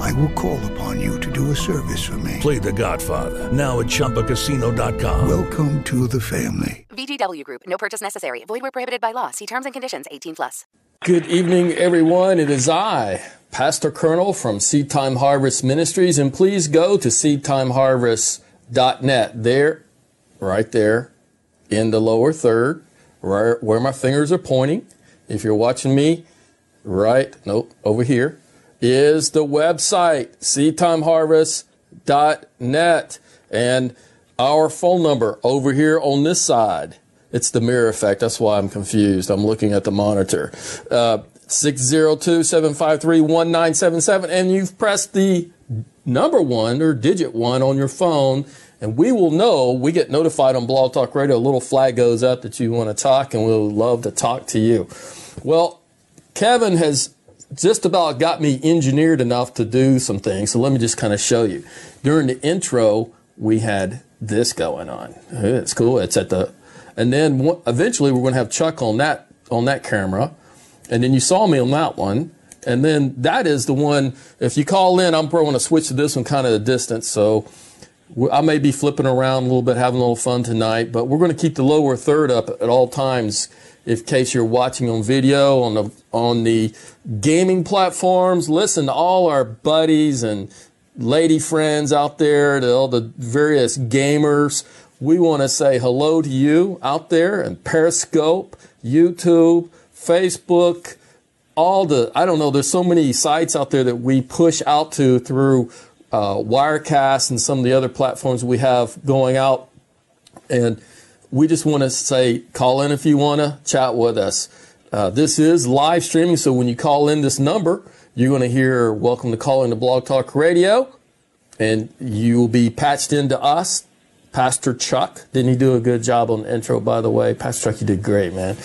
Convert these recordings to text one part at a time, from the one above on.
I will call upon you to do a service for me. Play The Godfather now at ChumbaCasino.com. Welcome to the family. VGW Group. No purchase necessary. Void where prohibited by law. See terms and conditions. 18+. Good evening, everyone. It is I, Pastor Colonel from Seedtime Harvest Ministries, and please go to seedtimeharvest.net. There, right there, in the lower third, right where my fingers are pointing. If you're watching me, over here, is the website, seedtimeharvest.net, and our phone number over here on this side. It's the mirror effect. That's why I'm confused. I'm looking at the monitor. 602-753-1977. And you've pressed the number one or digit one on your phone. And we will know, we get notified on Blog Talk Radio. A little flag goes up that you want to talk, and we'll love to talk to you. Well, Kevin has just about got me engineered enough to do some things. So let me just kind of show you. During the intro, we had this going on. It's cool. It's at the... And then eventually we're going to have Chuck on that camera. And then you saw me on that one. And then that is the one, if you call in, I'm probably going to switch to this one kind of a distance. So I may be flipping around a little bit, having a little fun tonight. But we're going to keep the lower third up at all times in case you're watching on video, on the gaming platforms. Listen to all our buddies and lady friends out there, to all the various gamers. We want to say hello to you out there in Periscope, YouTube, Facebook, there's so many sites out there that we push out to through Wirecast and some of the other platforms we have going out. And we just want to say, call in if you want to chat with us. This is live streaming, so when you call in this number, you're going to hear, welcome to call in to Blog Talk Radio, and you will be patched into us. Pastor Chuck, didn't he do a good job on the intro, by the way? Pastor Chuck, you did great, man.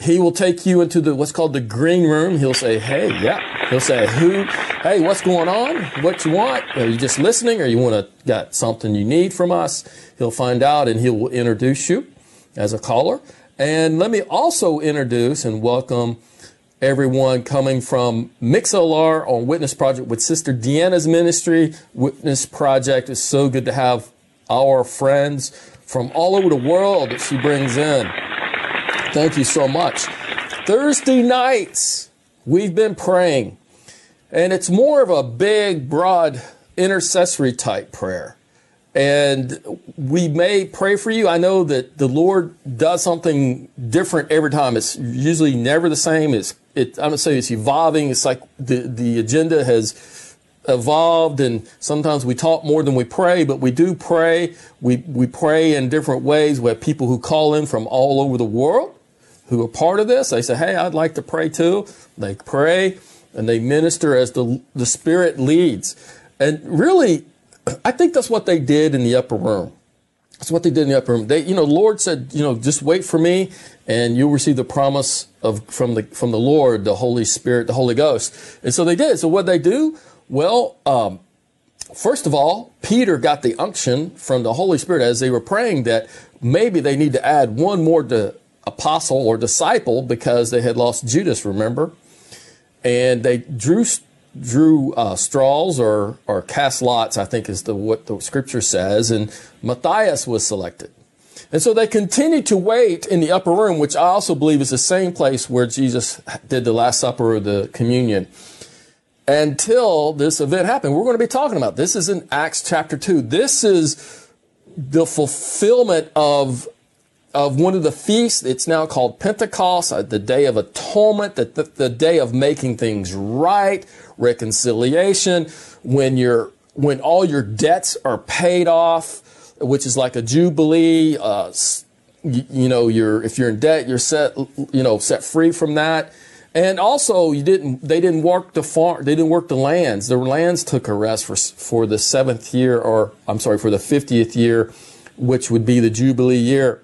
He will take you into what's called the green room. He'll say, He'll say, hey, what's going on? What you want? Are you just listening, or you got something you need from us? He'll find out, and he will introduce you as a caller. And let me also introduce and welcome everyone coming from MixLR on Witness Project with Sister Deanna's ministry. Witness Project is so good to have our friends from all over the world that she brings in. Thank you so much. Thursday nights, we've been praying, and it's more of a big, broad, intercessory type prayer. And we may pray for you. I know that the Lord does something different every time. It's usually never the same. I'm gonna say it's evolving. It's like the agenda has evolved, and sometimes we talk more than we pray, but we do pray. We pray in different ways. We have people who call in from all over the world who are part of this. They say, hey, I'd like to pray too. They pray, and they minister as the Spirit leads. And really, I think that's what they did in the upper room. That's what they did in the upper room. They, Lord said, just wait for me, and you'll receive the promise from the Lord, the Holy Spirit, the Holy Ghost. And so they did. So what they do? Well, first of all, Peter got the unction from the Holy Spirit as they were praying that maybe they need to add one more apostle or disciple because they had lost Judas, remember? And they drew straws or cast lots, I think is what the scripture says, and Matthias was selected. And so they continued to wait in the upper room, which I also believe is the same place where Jesus did the Last Supper or the communion, until this event happened. We're going to be talking about this is in Acts chapter 2. This is the fulfillment of one of the feasts. It's now called Pentecost, the Day of Atonement, the day of making things right, reconciliation, when all your debts are paid off, which is like a jubilee. If you're in debt, you're set free from that. And also, they didn't work the farm. They didn't work the lands. The lands took a rest for the 50th year, which would be the Jubilee year.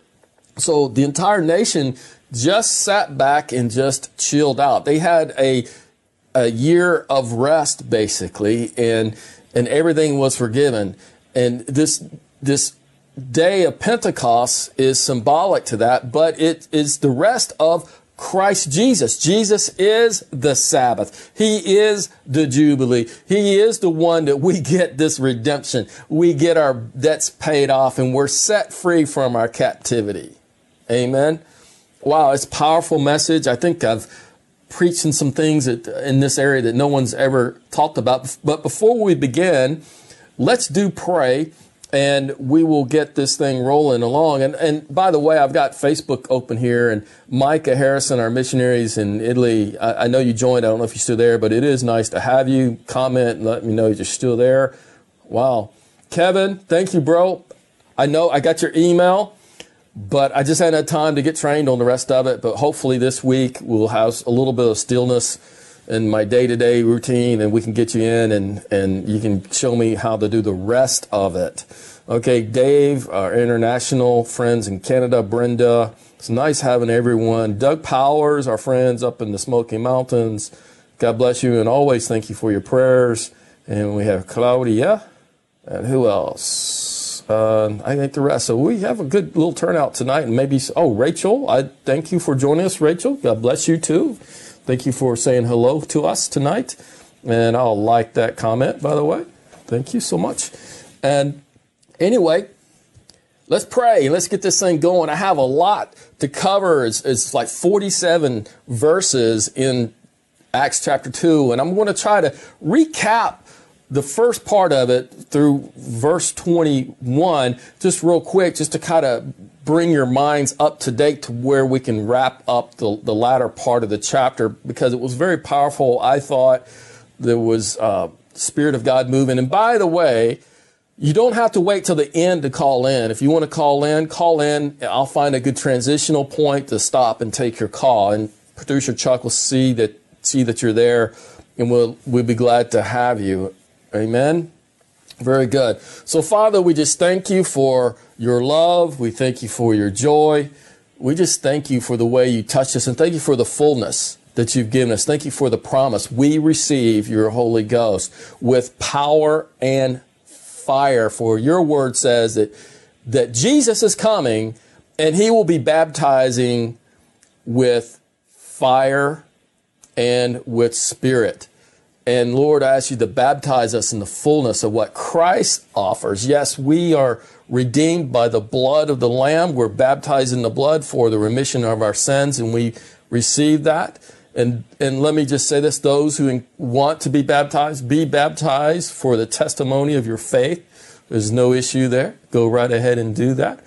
So the entire nation just sat back and just chilled out. They had a year of rest, basically, and everything was forgiven. And this day of Pentecost is symbolic to that, but it is the rest of Christ Jesus. Jesus is the Sabbath. He is the Jubilee. He is the one that we get this redemption. We get our debts paid off and we're set free from our captivity. Amen. Wow, it's a powerful message. I think I've preached in some things in this area that no one's ever talked about. But before we begin, let's do pray and we will get this thing rolling along. And by the way, I've got Facebook open here, and Micah Harrison, our missionaries in Italy, I know you joined. I don't know if you're still there, but it is nice to have you. Comment and let me know you're still there. Wow. Kevin, thank you, bro. I know I got your email, but I just hadn't had time to get trained on the rest of it. But hopefully this week we'll have a little bit of stillness in my day-to-day routine, and we can get you in and you can show me how to do the rest of it. Okay, Dave, our international friends in Canada, Brenda, it's nice having everyone. Doug Powers, our friends up in the Smoky Mountains, God bless you, and always thank you for your prayers. And we have Claudia, and who else? I think the rest. So we have a good little turnout tonight, and maybe, Rachel, I thank you for joining us, Rachel. God bless you too. Thank you for saying hello to us tonight. And I'll like that comment, by the way. Thank you so much. And anyway, let's pray. Let's get this thing going. I have a lot to cover. It's like 47 verses in Acts chapter 2. And I'm going to try to recap the first part of it through verse 21, just real quick, just to kind of bring your minds up to date to where we can wrap up the latter part of the chapter, because it was very powerful. I thought there was Spirit of God moving. And by the way, you don't have to wait till the end to call in. If you want to call in. I'll find a good transitional point to stop and take your call. And Producer Chuck will see that you're there, and we'll be glad to have you. Amen. Very good. So, Father, we just thank you for your love. We thank you for your joy. We just thank you for the way you touched us, and thank you for the fullness that you've given us. Thank you for the promise. We receive your Holy Ghost with power and fire, for your word says that Jesus is coming and he will be baptizing with fire and with spirit. And Lord, I ask you to baptize us in the fullness of what Christ offers. Yes, we are redeemed by the blood of the Lamb. We're baptized in the blood for the remission of our sins, and we receive that. And let me just say this, those who want to be baptized for the testimony of your faith. There's no issue there. Go right ahead and do that.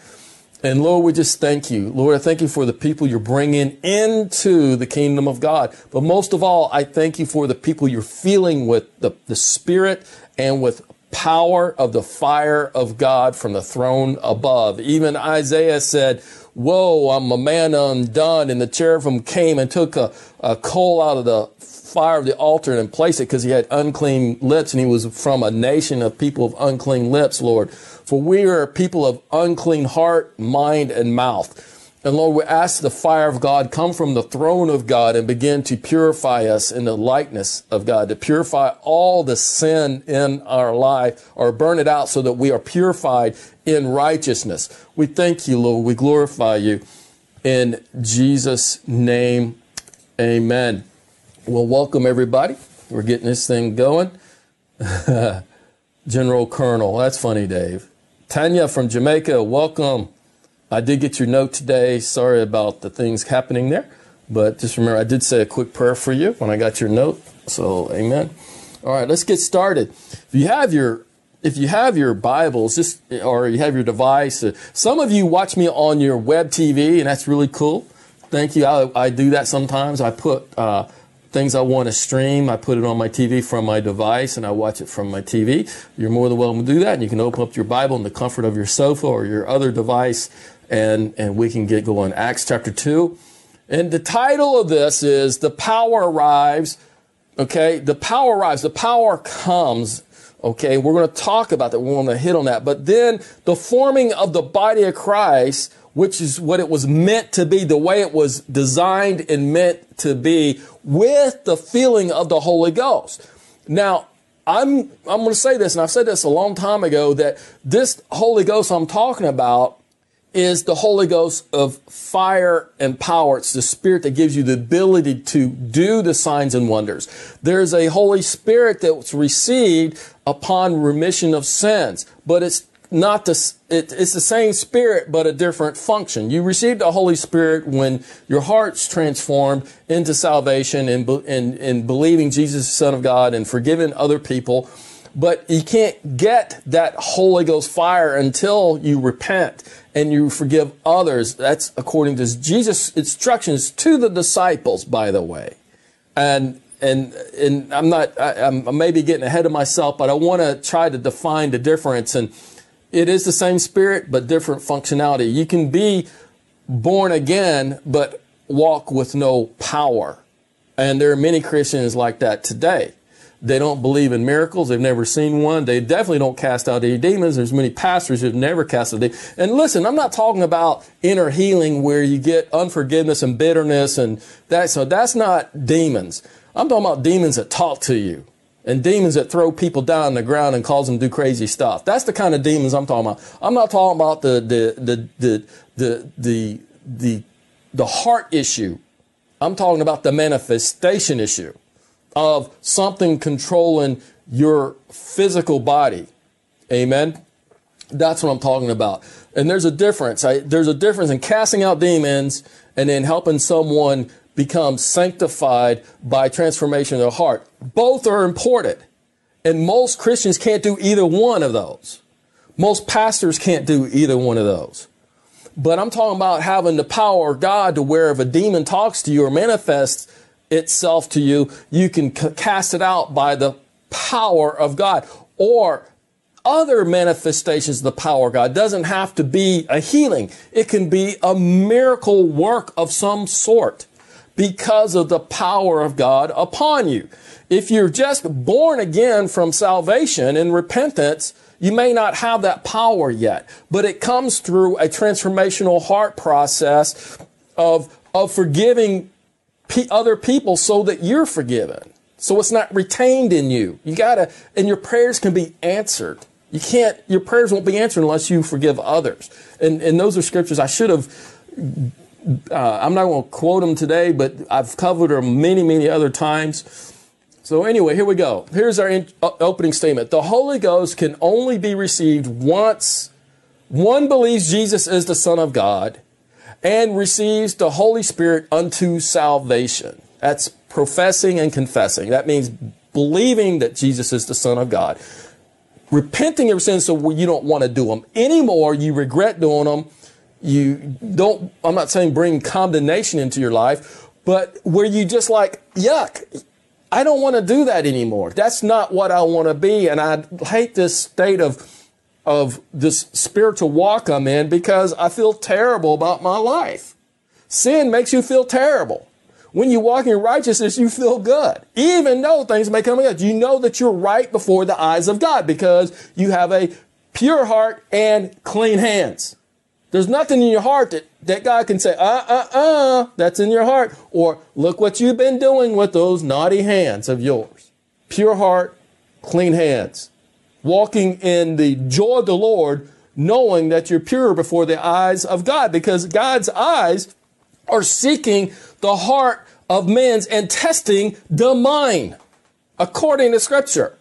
And Lord, we just thank you. Lord, I thank you for the people you're bringing into the kingdom of God. But most of all, I thank you for the people you're filling with the Spirit and with power of the fire of God from the throne above. Even Isaiah said, "Woe, I'm a man undone." And the cherubim came and took a coal out of the fire of the altar and placed it, because he had unclean lips and he was from a nation of people of unclean lips, Lord. For we are a people of unclean heart, mind, and mouth. And Lord, we ask the fire of God come from the throne of God and begin to purify us in the likeness of God, to purify all the sin in our life or burn it out so that we are purified in righteousness. We thank you, Lord. We glorify you. In Jesus' name, amen. Well, welcome, everybody. We're getting this thing going. General Colonel, that's funny, Dave. Tanya from Jamaica, welcome. I did get your note today. Sorry about the things happening there. But just remember, I did say a quick prayer for you when I got your note. So, amen. All right, let's get started. If you have your Bibles, or you have your device, some of you watch me on your web TV, and that's really cool. Thank you. I do that sometimes. I put things I want to stream, I put it on my TV from my device, and I watch it from my TV. You're more than welcome to do that, and you can open up your Bible in the comfort of your sofa or your other device, and we can get going. Acts chapter 2. And the title of this is The Power Arrives. Okay, the power arrives. The power comes. Okay, we're going to talk about that. We're going to hit on that. But then the forming of the body of Christ which is what it was meant to be, the way it was designed and meant to be, with the feeling of the Holy Ghost. Now, I'm going to say this, and I've said this a long time ago, that this Holy Ghost I'm talking about is the Holy Ghost of fire and power. It's the Spirit that gives you the ability to do the signs and wonders. There's a Holy Spirit that's received upon remission of sins, but it's not the, it's the same Spirit, but a different function. You receive the Holy Spirit when your heart's transformed into salvation and believing Jesus, the Son of God, and forgiving other people. But you can't get that Holy Ghost fire until you repent and you forgive others. That's according to Jesus' instructions to the disciples, by the way. And I may be getting ahead of myself, but I want to try to define the difference. And it is the same Spirit, but different functionality. You can be born again, but walk with no power. And there are many Christians like that today. They don't believe in miracles. They've never seen one. They definitely don't cast out any demons. There's many pastors who've never cast out demons. And listen, I'm not talking about inner healing where you get unforgiveness and bitterness and that. So that's not demons. I'm talking about demons that talk to you and demons that throw people down on the ground and cause them to do crazy stuff. That's the kind of demons I'm talking about. I'm not talking about the heart issue. I'm talking about the manifestation issue of something controlling your physical body. Amen. That's what I'm talking about. And there's a difference. There's a difference in casting out demons and then helping someone become sanctified by transformation of their heart. Both are important. And most Christians can't do either one of those. Most pastors can't do either one of those. But I'm talking about having the power of God to where if a demon talks to you or manifests itself to you, you can cast it out by the power of God or other manifestations of the power of God. It doesn't have to be a healing. It can be a miracle work of some sort because of the power of God upon you. If you're just born again from salvation and repentance, you may not have that power yet, but it comes through a transformational heart process of forgiving other people so that you're forgiven. So it's not retained in you. You gotta, and your prayers can be answered. You can't, your prayers won't be answered unless you forgive others. And those are scriptures I should have, I'm not going to quote them today, but I've covered them many, many other times. So anyway, here we go. Here's our opening statement. The Holy Ghost can only be received once one believes Jesus is the Son of God and receives the Holy Spirit unto salvation. That's professing and confessing. That means believing that Jesus is the Son of God. Repenting of sins so you don't want to do them anymore. You regret doing them. You don't, I'm not saying bring condemnation into your life, but where you just like, yuck, I don't want to do that anymore. That's not what I want to be. And I hate this state of this spiritual walk I'm in because I feel terrible about my life. Sin makes you feel terrible. When you walk in righteousness, you feel good. Even though things may come against you, you know that you're right before the eyes of God because you have a pure heart and clean hands. There's nothing in your heart that God can say, that's in your heart. Or look what you've been doing with those naughty hands of yours. Pure heart, clean hands. Walking in the joy of the Lord, knowing that you're pure before the eyes of God, because God's eyes are seeking the heart of man's and testing the mind, according to Scripture.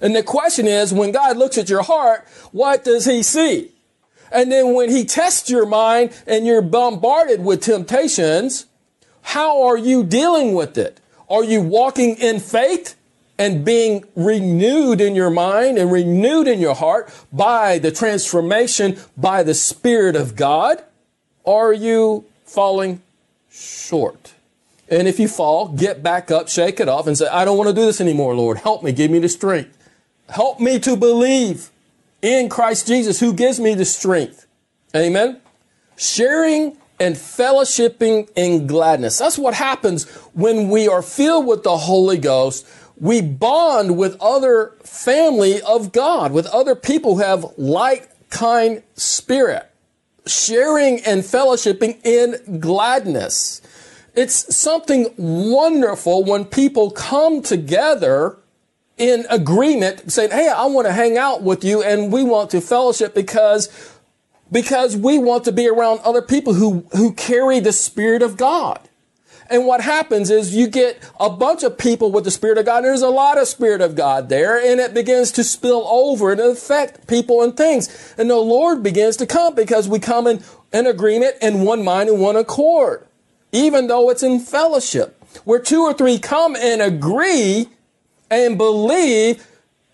And the question is, when God looks at your heart, what does he see? And then when he tests your mind and you're bombarded with temptations, how are you dealing with it? Are you walking in faith and being renewed in your mind and renewed in your heart by the transformation by the Spirit of God? Are you falling short? And if you fall, get back up, shake it off, and say, I don't want to do this anymore, Lord. Help me. Give me the strength. Help me to believe in Christ Jesus who gives me the strength. Amen. Sharing and fellowshipping in gladness. That's what happens when we are filled with the Holy Ghost. We bond with other family of God, with other people who have like kind spirit. sharing and fellowshipping in gladness. It's something wonderful when people come together in agreement saying, hey, I want to hang out with you and we want to fellowship because we want to be around other people who carry the Spirit of God. And what happens is you get a bunch of people with the Spirit of God. And there's a lot of Spirit of God there, and it begins to spill over and affect people and things. And the Lord begins to come because we come in agreement in one mind and one accord, even though it's in fellowship. Where two or three come and agree and believe,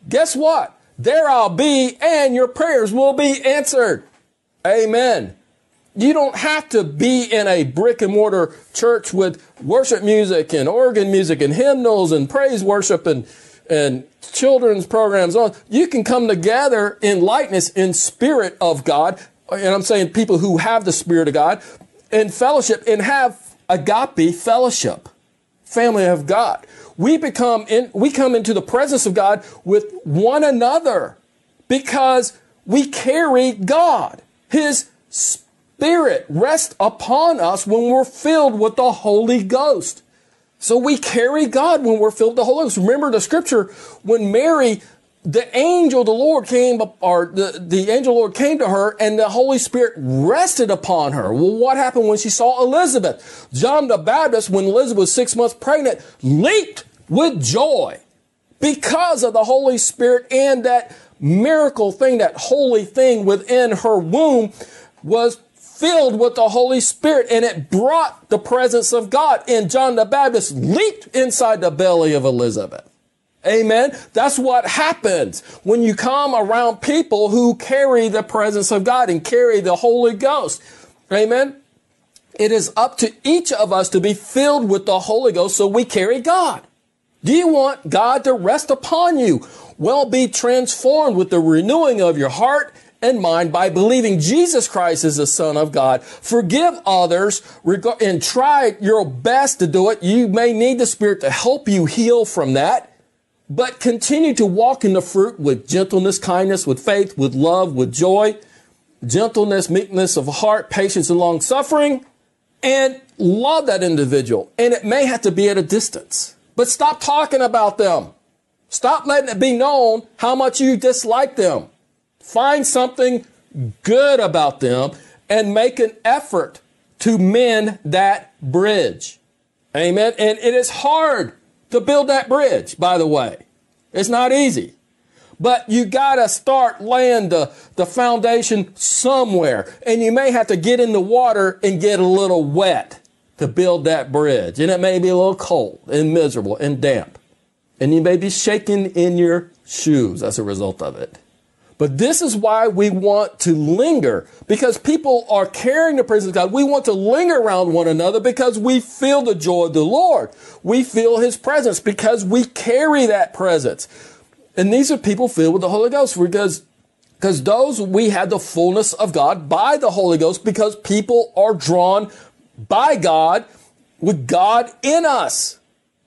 guess what? There I'll be, and your prayers will be answered. Amen. You don't have to be in a brick and mortar church with worship music and organ music and hymnals and praise worship and children's programs. You can come together in likeness, in Spirit of God. And I'm saying people who have the Spirit of God in fellowship and have agape fellowship, family of God. We come into the presence of God with one another because we carry God, His Spirit rests upon us when we're filled with the Holy Ghost. So we carry God when we're filled with the Holy Ghost. Remember the scripture when Mary, the angel of the Lord came up, or the angel of the Lord came to her and the Holy Spirit rested upon her. Well, what happened when she saw Elizabeth? John the Baptist, when Elizabeth was 6 months pregnant, leaped with joy because of the Holy Spirit, and that miracle thing, that holy thing within her womb was filled with the Holy Spirit, and it brought the presence of God. And John the Baptist leaped inside the belly of Elizabeth. Amen. That's what happens when you come around people who carry the presence of God and carry the Holy Ghost. Amen. It is up to each of us to be filled with the Holy Ghost so we carry God. Do you want God to rest upon you? Well, be transformed with the renewing of your heart and mind by believing Jesus Christ is the Son of God. Forgive others and try your best to do it. You may need the Spirit to help you heal from that, but continue to walk in the fruit with gentleness, kindness, with faith, with love, with joy, gentleness, meekness of heart, patience, and long suffering, and love that individual. And it may have to be at a distance, but stop talking about them. Stop letting it be known how much you dislike them. Find something good about them and make an effort to mend that bridge. Amen. And it is hard to build that bridge, by the way. It's not easy. But you got to start laying the foundation somewhere. And you may have to get in the water and get a little wet to build that bridge. And it may be a little cold and miserable and damp. And you may be shaking in your shoes as a result of it. But this is why we want to linger, because people are carrying the presence of God. We want to linger around one another because we feel the joy of the Lord. We feel His presence because we carry that presence. And these are people filled with the Holy Ghost because those we have the fullness of God by the Holy Ghost, because people are drawn by God with God in us.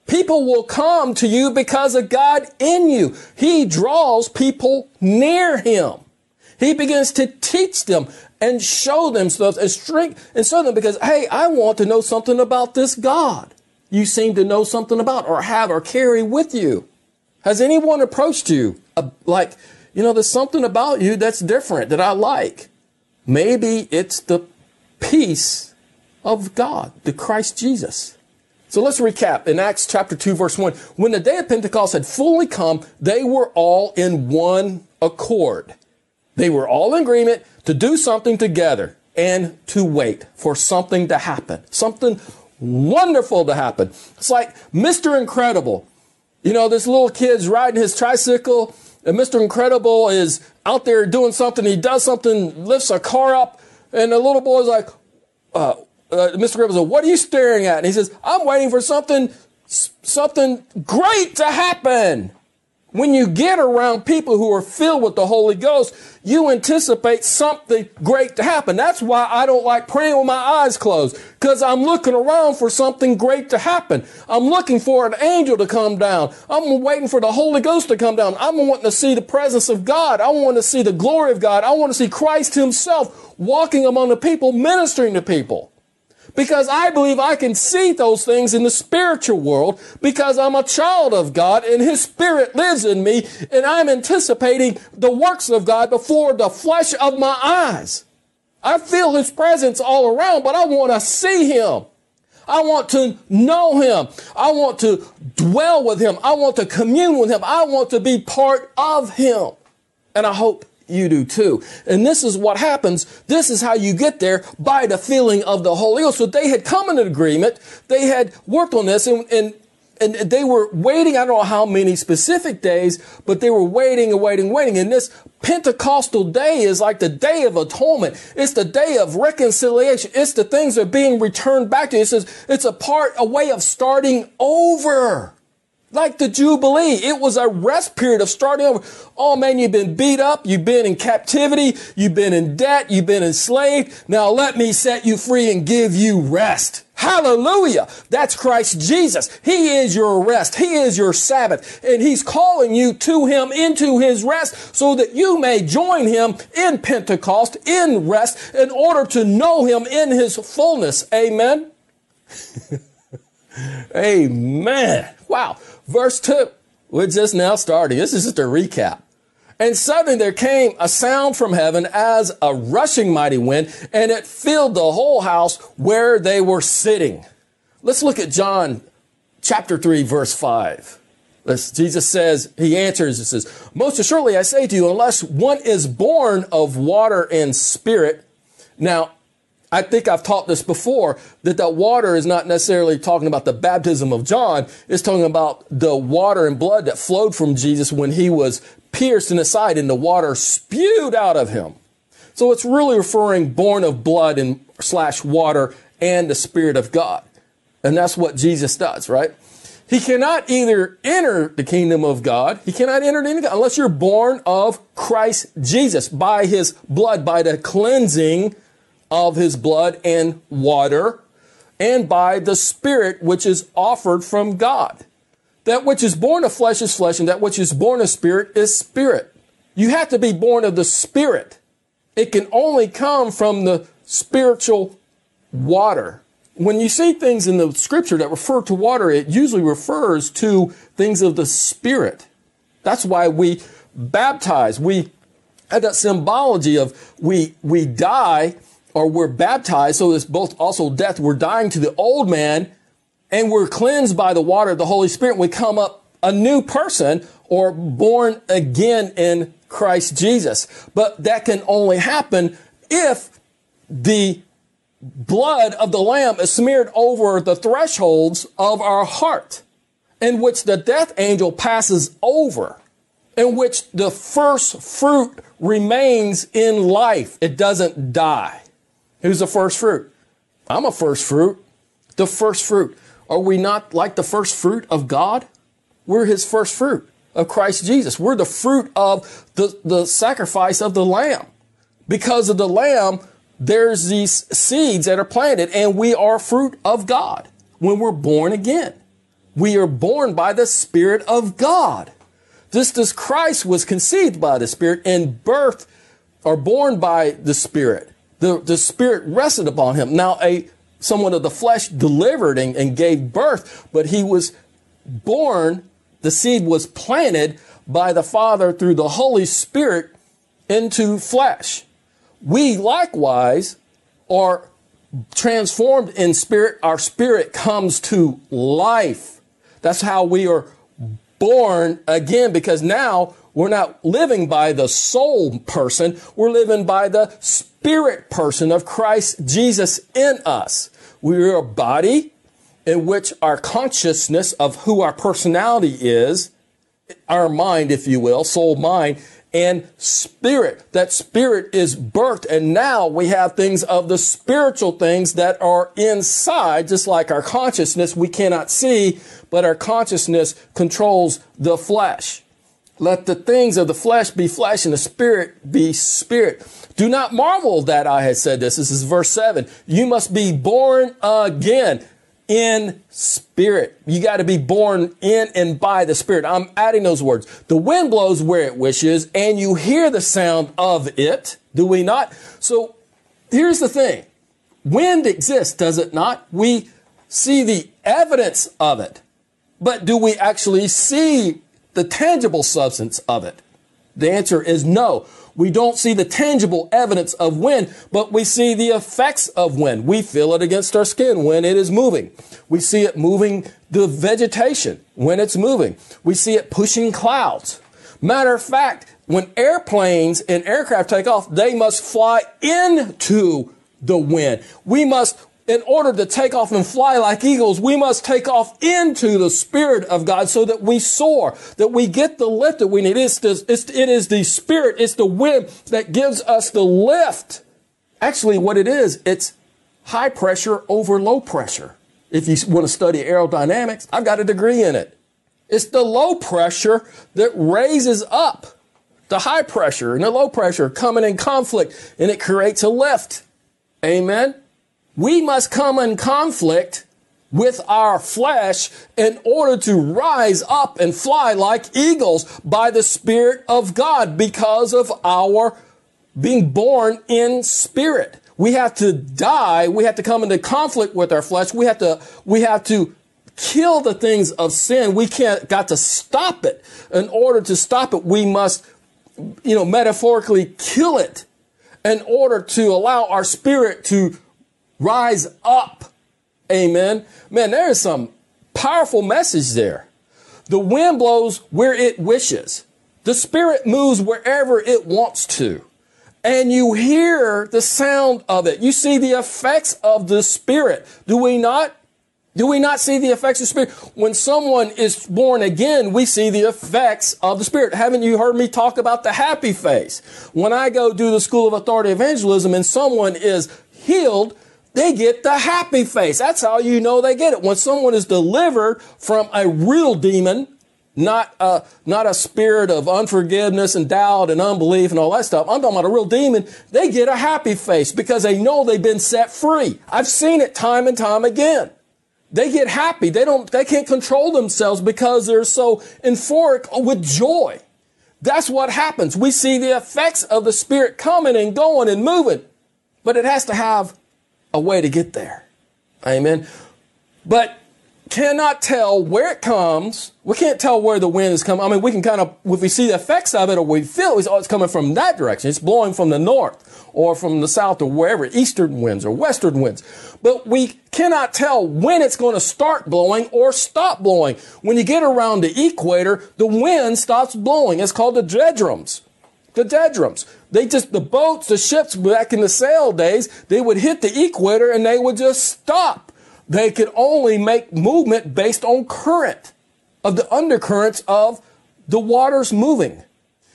People will come to you because of God in you. He draws people near Him. He begins to teach them and show them stuff and strength and show them, because, hey, I want to know something about this God you seem to know something about or have or carry with you. Has anyone approached you like, you know, there's something about you that's different that I like? Maybe it's the peace of God, the Christ Jesus. So let's recap in Acts chapter 2, verse 1. When the day of Pentecost had fully come, they were all in one accord. They were all in agreement to do something together and to wait for something to happen, something wonderful to happen. It's like Mr. Incredible. You know, this little kid's riding his tricycle, and Mr. Incredible is out there doing something. He does something, lifts a car up, and the little boy's like, Mr. Griffin said, what are you staring at? And he says, I'm waiting for something great to happen. When you get around people who are filled with the Holy Ghost, you anticipate something great to happen. That's why I don't like praying with my eyes closed, because I'm looking around for something great to happen. I'm looking for an angel to come down. I'm waiting for the Holy Ghost to come down. I'm wanting to see the presence of God. I want to see the glory of God. I want to see Christ himself walking among the people, ministering to people. Because I believe I can see those things in the spiritual world because I'm a child of God and his spirit lives in me, and I'm anticipating the works of God before the flesh of my eyes. I feel his presence all around, but I want to see him. I want to know him. I want to dwell with him. I want to commune with him. I want to be part of him. And I hope you do too. And this is what happens. This is how you get there, by the feeling of the Holy Ghost. So they had come in an agreement. They had worked on this, and they were waiting. I don't know how many specific days, but they were waiting. And this Pentecostal day is like the day of atonement. It's the day of reconciliation. It's the things that are being returned back to you. It says it's a way of starting over. Like the Jubilee, it was a rest period of starting over. Oh man, you've been beat up, you've been in captivity, you've been in debt, you've been enslaved. Now let me set you free and give you rest. Hallelujah. That's Christ Jesus. He is your rest. He is your Sabbath. And he's calling you to him, into his rest, so that you may join him in Pentecost, in rest, in order to know him in his fullness. Amen. Amen. Wow. Verse 2, we're just now starting. This is just a recap. And suddenly there came a sound from heaven as a rushing mighty wind, and it filled the whole house where they were sitting. Let's look at John chapter 3, verse 5. Jesus says, he answers and says, most assuredly I say to you, unless one is born of water and spirit. Now, I think I've taught this before, that water is not necessarily talking about the baptism of John. It's talking about the water and blood that flowed from Jesus when he was pierced in the side and the water spewed out of him. So it's really referring born of blood and / water and the Spirit of God. And that's what Jesus does, right? He cannot either enter the kingdom of God. He cannot enter the kingdom of God unless you're born of Christ Jesus by his blood, by the cleansing of his blood and water, and by the Spirit which is offered from God. That which is born of flesh is flesh, and that which is born of spirit is spirit. You have to be born of the Spirit. It can only come from the spiritual water. When you see things in the scripture that refer to water, it usually refers to things of the Spirit. That's why we baptize. We have that symbology of we die, or we're baptized, so it's both also death. We're dying to the old man, and we're cleansed by the water of the Holy Spirit. We come up a new person, or born again in Christ Jesus. But that can only happen if the blood of the Lamb is smeared over the thresholds of our heart, in which the death angel passes over, in which the first fruit remains in life. It doesn't die. Who's the first fruit? I'm a first fruit. The first fruit. Are we not like the first fruit of God? We're his first fruit of Christ Jesus. We're the fruit of the sacrifice of the Lamb. Because of the Lamb, there's these seeds that are planted, and we are fruit of God when we're born again. We are born by the Spirit of God. Just as Christ was conceived by the Spirit and birthed or born by the Spirit. The Spirit rested upon him. Now, someone of the flesh delivered and gave birth, but he was born, the seed was planted by the Father through the Holy Spirit into flesh. We likewise are transformed in spirit. Our spirit comes to life. That's how we are born again, because now we're not living by the soul person. We're living by the Spirit person of Christ Jesus in us. We are a body in which our consciousness of who our personality is, our mind, if you will, soul, mind, and spirit. That spirit is birthed, and now we have things of the spiritual things that are inside, just like our consciousness. We cannot see, but our consciousness controls the flesh. Let the things of the flesh be flesh and the spirit be spirit. Do not marvel that I had said this. This is verse 7. You must be born again in spirit. You got to be born in and by the spirit. I'm adding those words. The wind blows where it wishes and you hear the sound of it. Do we not? So here's the thing. Wind exists, does it not? We see the evidence of it. But do we actually see the tangible substance of it? The answer is no. We don't see the tangible evidence of wind, but we see the effects of wind. We feel it against our skin when it is moving. We see it moving the vegetation when it's moving. We see it pushing clouds. Matter of fact, when airplanes and aircraft take off, they must fly into the wind. We must, in order to take off and fly like eagles, we must take off into the Spirit of God so that we soar, that we get the lift that we need. It is the Spirit, it's the wind that gives us the lift. Actually, what it is, it's high pressure over low pressure. If you want to study aerodynamics, I've got a degree in it. It's the low pressure that raises up. The high pressure and the low pressure coming in conflict, and it creates a lift. Amen. We must come in conflict with our flesh in order to rise up and fly like eagles by the Spirit of God because of our being born in spirit. We have to die. We have to come into conflict with our flesh. We have to kill the things of sin. We got to stop it. In order to stop it, we must, metaphorically kill it in order to allow our spirit to rise up. Amen. Man, there is some powerful message there. The wind blows where it wishes. The spirit moves wherever it wants to. And you hear the sound of it. You see the effects of the spirit. Do we not? Do we not see the effects of the spirit? When someone is born again, we see the effects of the spirit. Haven't you heard me talk about the happy face? When I go do the School of Authority Evangelism and someone is healed, they get the happy face. That's how you know they get it. When someone is delivered from a real demon, not a spirit of unforgiveness and doubt and unbelief and all that stuff. I'm talking about a real demon. They get a happy face because they know they've been set free. I've seen it time and time again. They get happy. They can't control themselves because they're so euphoric with joy. That's what happens. We see the effects of the spirit coming and going and moving, but it has to have a way to get there. Amen. But cannot tell where it comes. We can't tell where the wind is coming. I mean, we can kind of, if we see the effects of it or we feel it's coming from that direction. It's blowing from the north or from the south or wherever, eastern winds or western winds. But we cannot tell when it's going to start blowing or stop blowing. When you get around the equator, the wind stops blowing. It's called the doldrums. The doldrums. The boats, the ships back in the sail days, they would hit the equator and they would just stop. They could only make movement based on current of the undercurrents of the waters moving.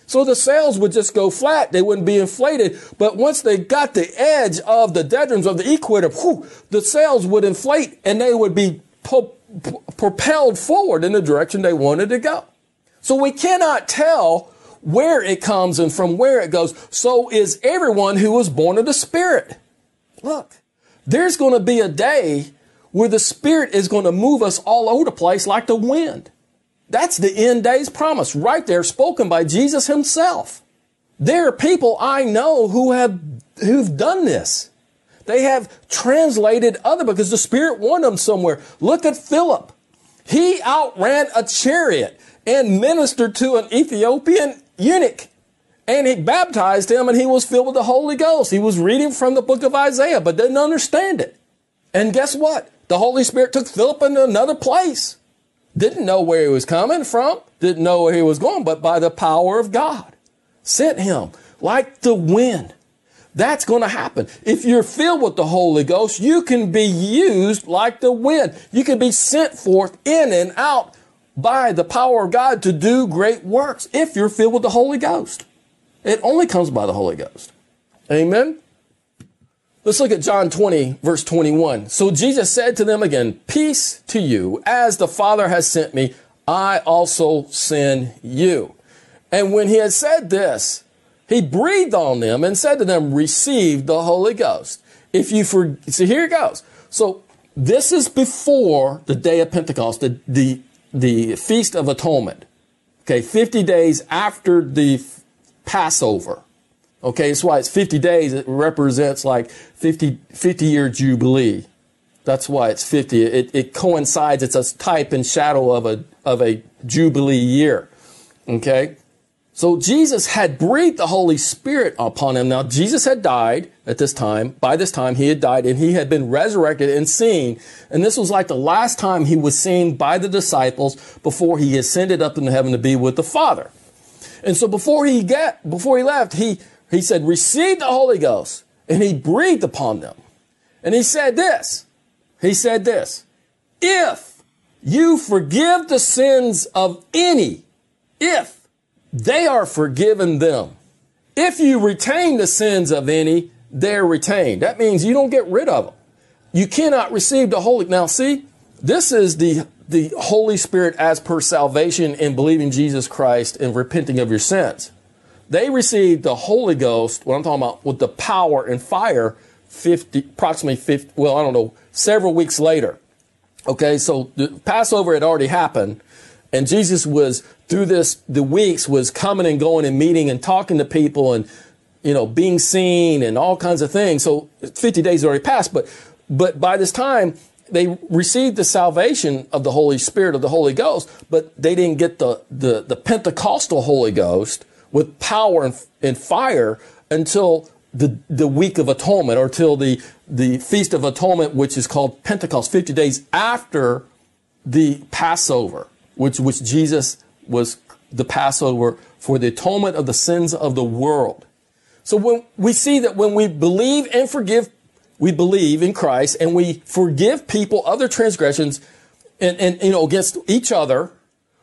So the sails would just go flat. They wouldn't be inflated. But once they got the edge of the doldrums of the equator, the sails would inflate and they would be propelled forward in the direction they wanted to go. So we cannot tell where it comes and from where it goes. So is everyone who was born of the Spirit. Look, there's going to be a day where the Spirit is going to move us all over the place like the wind. That's the end days promise right there, spoken by Jesus himself. There are people I know who've done this. They have translated other because the Spirit wanted them somewhere. Look at Philip. He outran a chariot and ministered to an Ethiopian eunuch, and he baptized him, and he was filled with the Holy Ghost. He was reading from the book of Isaiah, but didn't understand it. And guess what? The Holy Spirit took Philip into another place. Didn't know where he was coming from, didn't know where he was going, but by the power of God, sent him like the wind. That's going to happen. If you're filled with the Holy Ghost, you can be used like the wind. You can be sent forth in and out by the power of God to do great works if you're filled with the Holy Ghost. It only comes by the Holy Ghost. Amen. Let's look at John 20, verse 21. So Jesus said to them again, peace to you. As the Father has sent me, I also send you. And when he had said this, he breathed on them and said to them, receive the Holy Ghost. If you forgive, so here it goes. So this is before the day of Pentecost, the Feast of Atonement. Okay, 50 days after the Passover. Okay, that's why it's 50 days. It represents like 50-year Jubilee. That's why it's 50. It coincides. It's a type and shadow of a Jubilee year. Okay. So Jesus had breathed the Holy Spirit upon him. Now, Jesus had died at this time. By this time, he had died, and he had been resurrected and seen. And this was like the last time he was seen by the disciples before he ascended up into heaven to be with the Father. And so before he left, he said, receive the Holy Ghost. And he breathed upon them. And he said this. If you forgive the sins of any, if they are forgiven them. If you retain the sins of any, they're retained. That means you don't get rid of them. You cannot receive the Holy. Now, see, this is the Holy Spirit as per salvation and believing Jesus Christ and repenting of your sins. They received the Holy Ghost, what I'm talking about, with the power and fire, several weeks later. Okay, so the Passover had already happened. And Jesus was, through the weeks, was coming and going and meeting and talking to people and, being seen and all kinds of things. So 50 days already passed, but by this time, they received the salvation of the Holy Spirit, of the Holy Ghost, but they didn't get the Pentecostal Holy Ghost with power and fire until the week of atonement, or till the Feast of Atonement, which is called Pentecost, 50 days after the Passover. Which Jesus was the Passover for the atonement of the sins of the world. So when we see that when we believe and forgive, we believe in Christ and we forgive people other transgressions and against each other,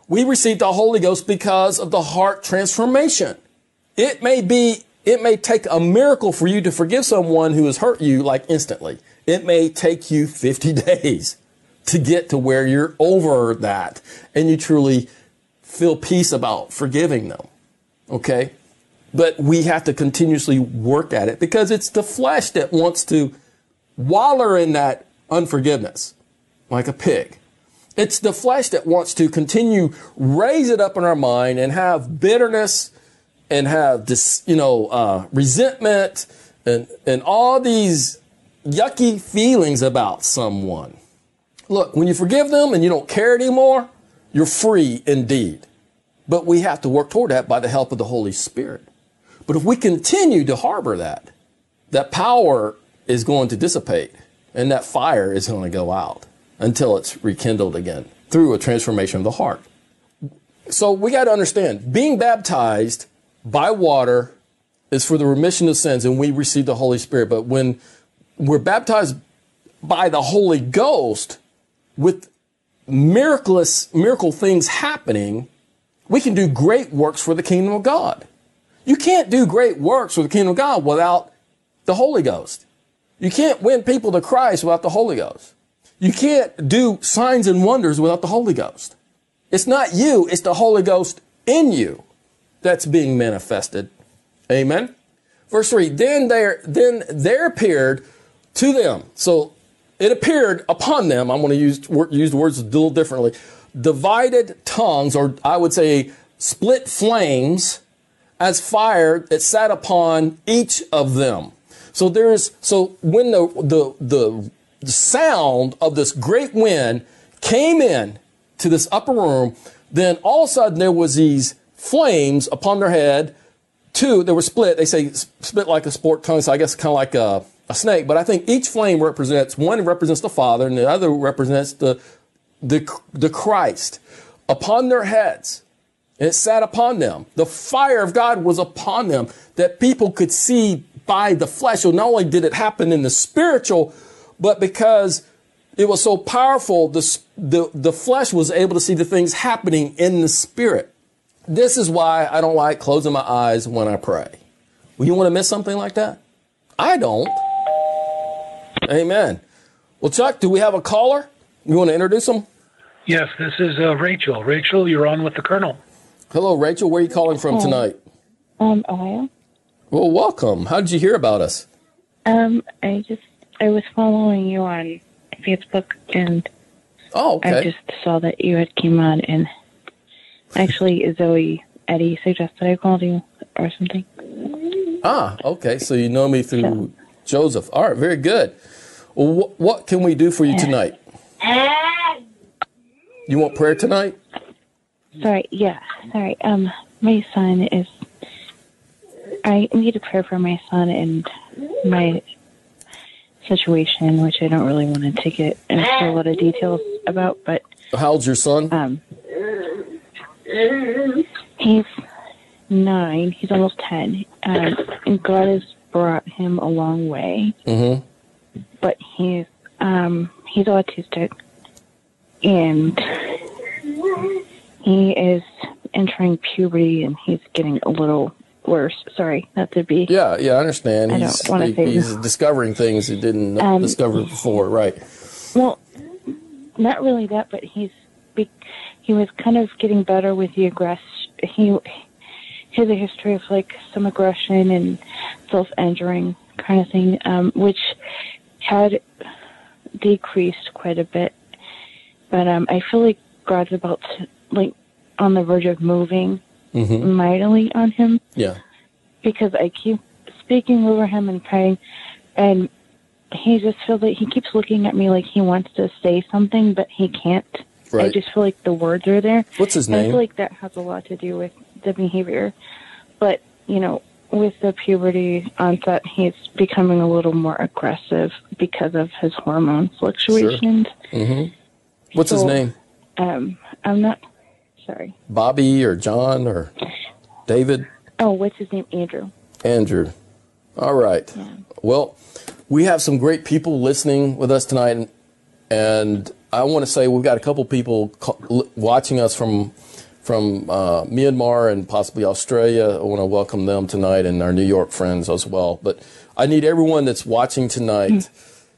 we receive the Holy Ghost because of the heart transformation. It may take a miracle for you to forgive someone who has hurt you like instantly. It may take you 50 days. To get to where you're over that and you truly feel peace about forgiving them. Okay. But we have to continuously work at it because it's the flesh that wants to wallow in that unforgiveness like a pig. It's the flesh that wants to continue, raise it up in our mind and have bitterness and have this, resentment and all these yucky feelings about someone. Look, when you forgive them and you don't care anymore, you're free indeed. But we have to work toward that by the help of the Holy Spirit. But if we continue to harbor that, that power is going to dissipate and that fire is going to go out until it's rekindled again through a transformation of the heart. So we got to understand, being baptized by water is for the remission of sins and we receive the Holy Spirit. But when we're baptized by the Holy Ghost, with miracle things happening, we can do great works for the kingdom of God. You can't do great works for the kingdom of God without the Holy Ghost. You can't win people to Christ without the Holy Ghost. You can't do signs and wonders without the Holy Ghost. It's not you, it's the Holy Ghost in you that's being manifested. Amen. Verse 3, then there appeared to them. So it appeared upon them, I'm going to use the words a little differently, divided tongues, or I would say split flames as fire that sat upon each of them. So when the sound of this great wind came in to this upper room, then all of a sudden there was these flames upon their head. Two, they were split. They say split like a sport tongue, so I guess kind of like a snake, but I think each flame represents, one represents the Father and the other represents the Christ upon their heads. And it sat upon them. The fire of God was upon them that people could see by the flesh. So not only did it happen in the spiritual, but because it was so powerful, the flesh was able to see the things happening in the spirit. This is why I don't like closing my eyes when I pray. Well, you want to miss something like that? I don't. Amen. Well, Chuck, do we have a caller? You want to introduce them? Yes, this is Rachel. Rachel, you're on with the Colonel. Hello, Rachel. Where are you calling from tonight? Ohio. Well, welcome. How did you hear about us? I was following you on Facebook, and I just saw that you had came on, and actually Zoe Eddie suggested I called you or something. Ah, okay. So you know me through Joseph. All right, very good. Well, what can we do for you tonight? You want prayer tonight? Sorry. My son is... I need a prayer for my son and my situation, which I don't really want to take it into a lot of details about, but... How old's your son? He's 9. He's almost 10. And God has brought him a long way. Mm-hmm. But he's autistic. And... he is entering puberty, and he's getting a little worse. Sorry, not to be... Yeah, I understand. He's discovering things he didn't discover before, right. Well, not really that, but he was kind of getting better with the aggression. He has a history of, like, some aggression and self-injuring kind of thing, which had decreased quite a bit. But I feel like God's about to... like, on the verge of moving mightily on him. Yeah. Because I keep speaking over him and praying, and he just feels like he keeps looking at me like he wants to say something, but he can't. Right. I just feel like the words are there. What's his name? I feel like that has a lot to do with the behavior. But, you know, with the puberty onset, he's becoming a little more aggressive because of his hormone fluctuations. Sure. Mm-hmm. What's his name? I'm not... Sorry. Bobby or John or David? Oh, what's his name? Andrew. All right. Yeah. Well, we have some great people listening with us tonight, and I want to say we've got a couple people watching us from Myanmar and possibly Australia. I want to welcome them tonight, and our New York friends as well. But I need everyone that's watching tonight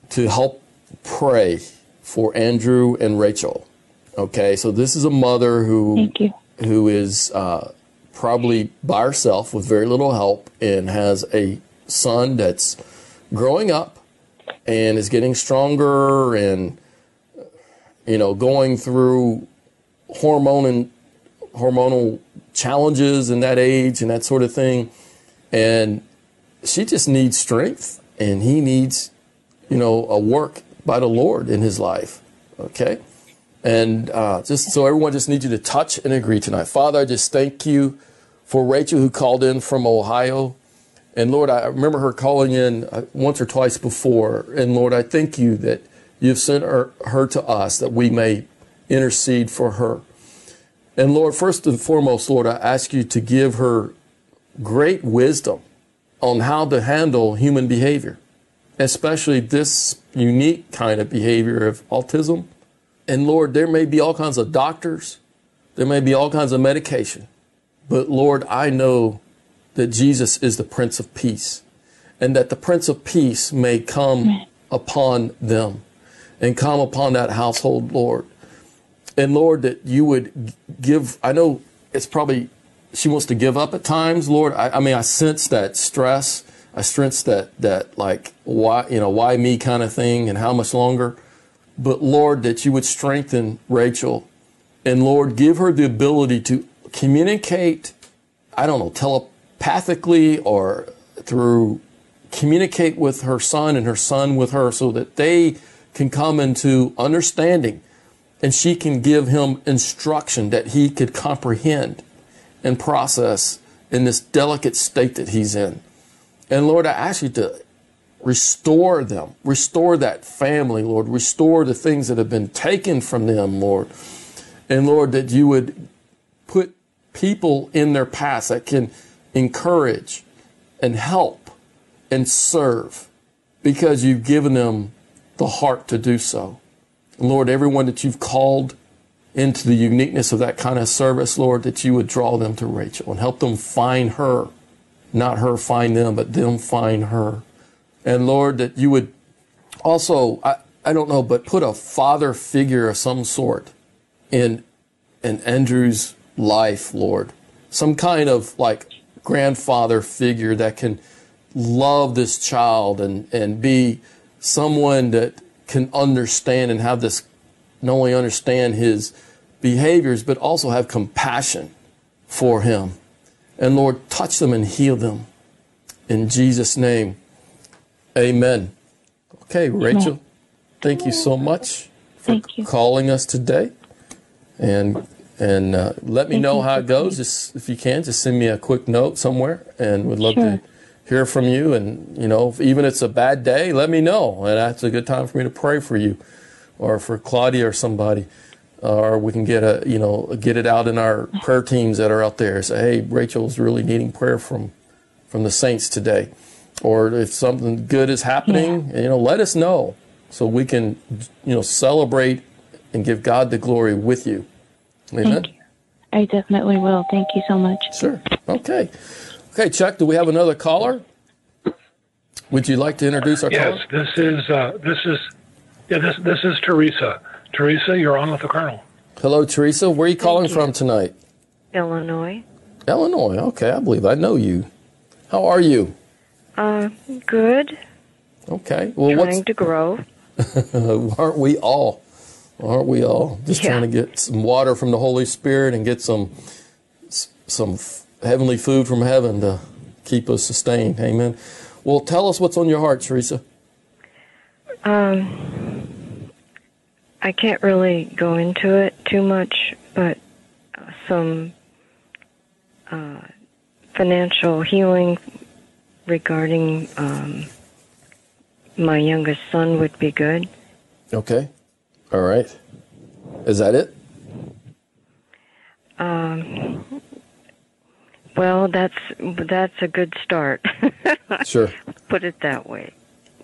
to help pray for Andrew and Rachel. Okay, so this is a mother who is probably by herself with very little help, and has a son that's growing up and is getting stronger, and going through hormonal challenges in that age and that sort of thing. And she just needs strength, and he needs a work by the Lord in his life. Okay. And just so everyone, just need you to touch and agree tonight. Father, I just thank you for Rachel, who called in from Ohio. And Lord, I remember her calling in once or twice before. And Lord, I thank you that you've sent her to us, that we may intercede for her. And Lord, first and foremost, Lord, I ask you to give her great wisdom on how to handle human behavior, especially this unique kind of behavior of autism. And Lord, there may be all kinds of doctors, there may be all kinds of medication, but Lord, I know that Jesus is the Prince of Peace, and that the Prince of Peace may come upon them and come upon that household, Lord. And Lord, that you would give, I know it's probably, she wants to give up at times, Lord. I mean, I sense that stress, I sense that like, why me kind of thing, and how much longer. But, Lord, that you would strengthen Rachel. And, Lord, give her the ability to communicate, telepathically or communicate with her son, and her son with her, so that they can come into understanding, and she can give him instruction that he could comprehend and process in this delicate state that he's in. And, Lord, I ask you to restore them. Restore that family, Lord. Restore the things that have been taken from them, Lord. And, Lord, that you would put people in their path that can encourage and help and serve, because you've given them the heart to do so. And Lord, everyone that you've called into the uniqueness of that kind of service, Lord, that you would draw them to Rachel and help them find her. Not her find them, but them find her. And Lord, that you would also, I don't know, but put a father figure of some sort in Andrew's life, Lord, some kind of like grandfather figure that can love this child and be someone that can understand and have this, not only understand his behaviors, but also have compassion for him. And Lord, touch them and heal them. In Jesus' name, amen. Okay, Rachel, thank you so much for calling us today. And let me know how it goes. Just, if you can, just send me a quick note somewhere, and would love to hear from you. And, you know, if even it's a bad day, let me know. And that's a good time for me to pray for you or for Claudia or somebody. Or we can get a, you know, get it out in our prayer teams that are out there. Say, hey, Rachel's really needing prayer from the saints today. Or if something good is happening, you know, let us know so we can, you know, celebrate and give God the glory with you. Amen. Thank you. I definitely will. Thank you so much. Sure. Okay. Okay, Chuck, do we have another caller? Would you like to introduce our caller? Yes, this is Teresa. Teresa, you're on with the Colonel. Hello, Teresa. Where are you calling from tonight? Illinois. Illinois. Okay, I believe I know you. How are you? Good. Okay. Well, trying to grow. Aren't we all? Aren't we all? Just trying to get some water from the Holy Spirit and get some heavenly food from heaven to keep us sustained. Amen. Well, tell us what's on your heart, Teresa. I can't really go into it too much, but some financial healing regarding my youngest son would be good. Okay. All right. Is that it? Well, that's a good start. Sure. Put it that way.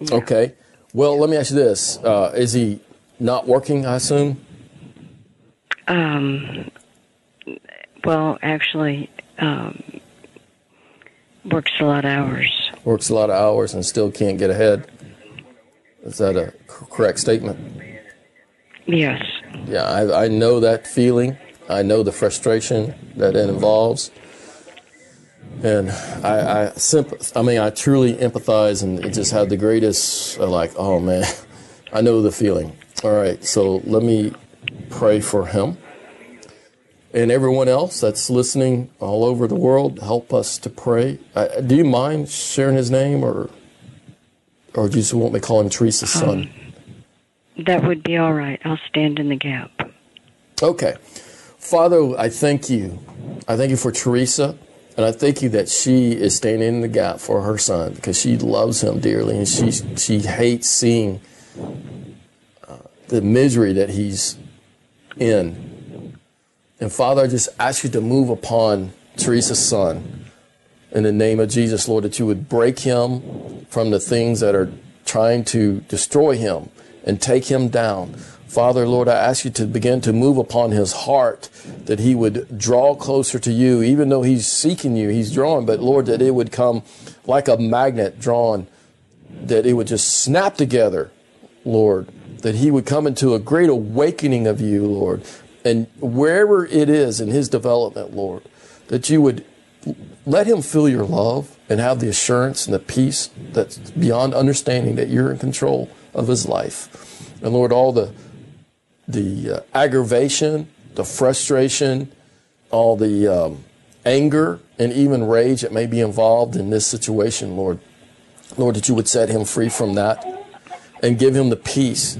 Yeah. Okay. Well, let me ask you this. Is he not working, I assume? Well, actually, works a lot of hours. Works a lot of hours and still can't get ahead. Is that a correct statement? Yes. Yeah, I know that feeling. I know the frustration that it involves. And I truly empathize, and it just had the greatest, like, oh, man, I know the feeling. All right, so let me pray for him. And everyone else that's listening all over the world, help us to pray. Do you mind sharing his name, or do you just want me to call him Teresa's son? That would be all right. I'll stand in the gap. Okay. Father, I thank you. I thank you for Teresa, and I thank you that she is standing in the gap for her son because she loves him dearly, and she hates seeing the misery that he's in. And Father, I just ask you to move upon Teresa's son in the name of Jesus, Lord, that you would break him from the things that are trying to destroy him and take him down. Father, Lord, I ask you to begin to move upon his heart, that he would draw closer to you, even though he's seeking you, he's drawn, but Lord, that it would come like a magnet drawn, that it would just snap together, Lord, that he would come into a great awakening of you, Lord, and wherever it is in his development, Lord, that you would let him feel your love and have the assurance and the peace that's beyond understanding that you're in control of his life. And Lord, all the aggravation, the frustration, all the anger and even rage that may be involved in this situation, Lord, that you would set him free from that and give him the peace.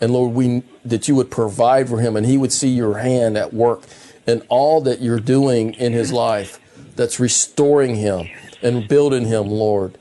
And Lord, that you would provide for him, and he would see your hand at work in all that you're doing in his life that's restoring him and building him, Lord.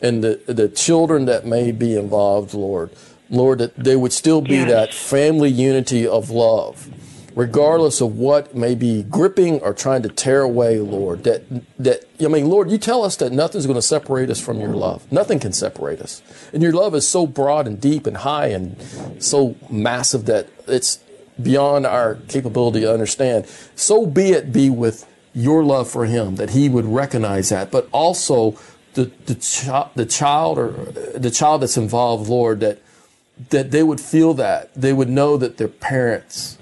And the children that may be involved, Lord, that they would still be that family unity of love, regardless of what may be gripping or trying to tear away, Lord. Lord, you tell us that nothing's going to separate us from your love. Nothing can separate us. And your love is so broad and deep and high and so massive that it's beyond our capability to understand. So be it be with your love for him, that he would recognize that, but also the child that's involved, Lord, that they would feel that. They would know that their parents,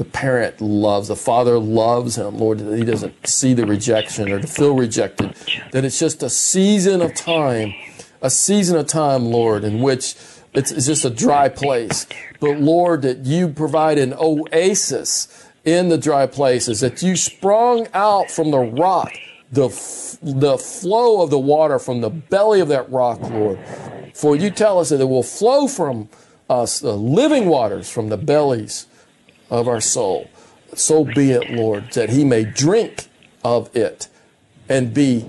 the parent loves, the father loves him, Lord, that he doesn't see the rejection or to feel rejected, that it's just a season of time, Lord, in which it's just a dry place. But, Lord, that you provide an oasis in the dry places, that you sprung out from the rock, the flow of the water from the belly of that rock, Lord. For you tell us that it will flow from us, the living waters from the bellies of our soul. So be it, Lord, that he may drink of it and be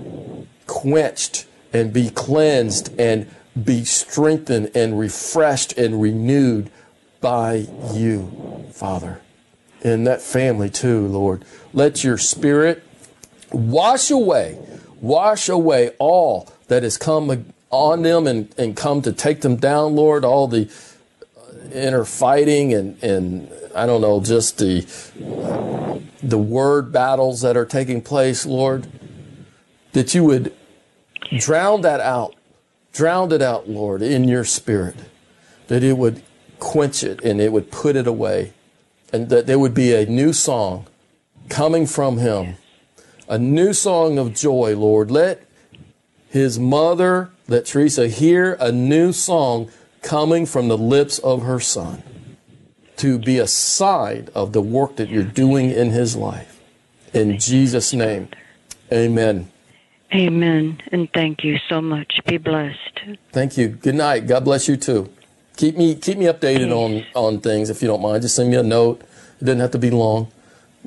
quenched and be cleansed and be strengthened and refreshed and renewed by you, Father. And that family too, Lord. Let your spirit wash away all that has come on them and come to take them down, Lord, all the inner fighting and I don't know, just the word battles that are taking place, Lord, that you would drown it out, Lord, in your spirit, that it would quench it and it would put it away, and that there would be a new song coming from him, a new song of joy, Lord. Let his mother, let Teresa hear a new song coming from the lips of her son to be a sign of the work that you're doing in his life. In Jesus' name, amen. Amen, and thank you so much. Be blessed. Thank you. Good night. God bless you, too. Keep me updated on things, if you don't mind. Just send me a note. It doesn't have to be long.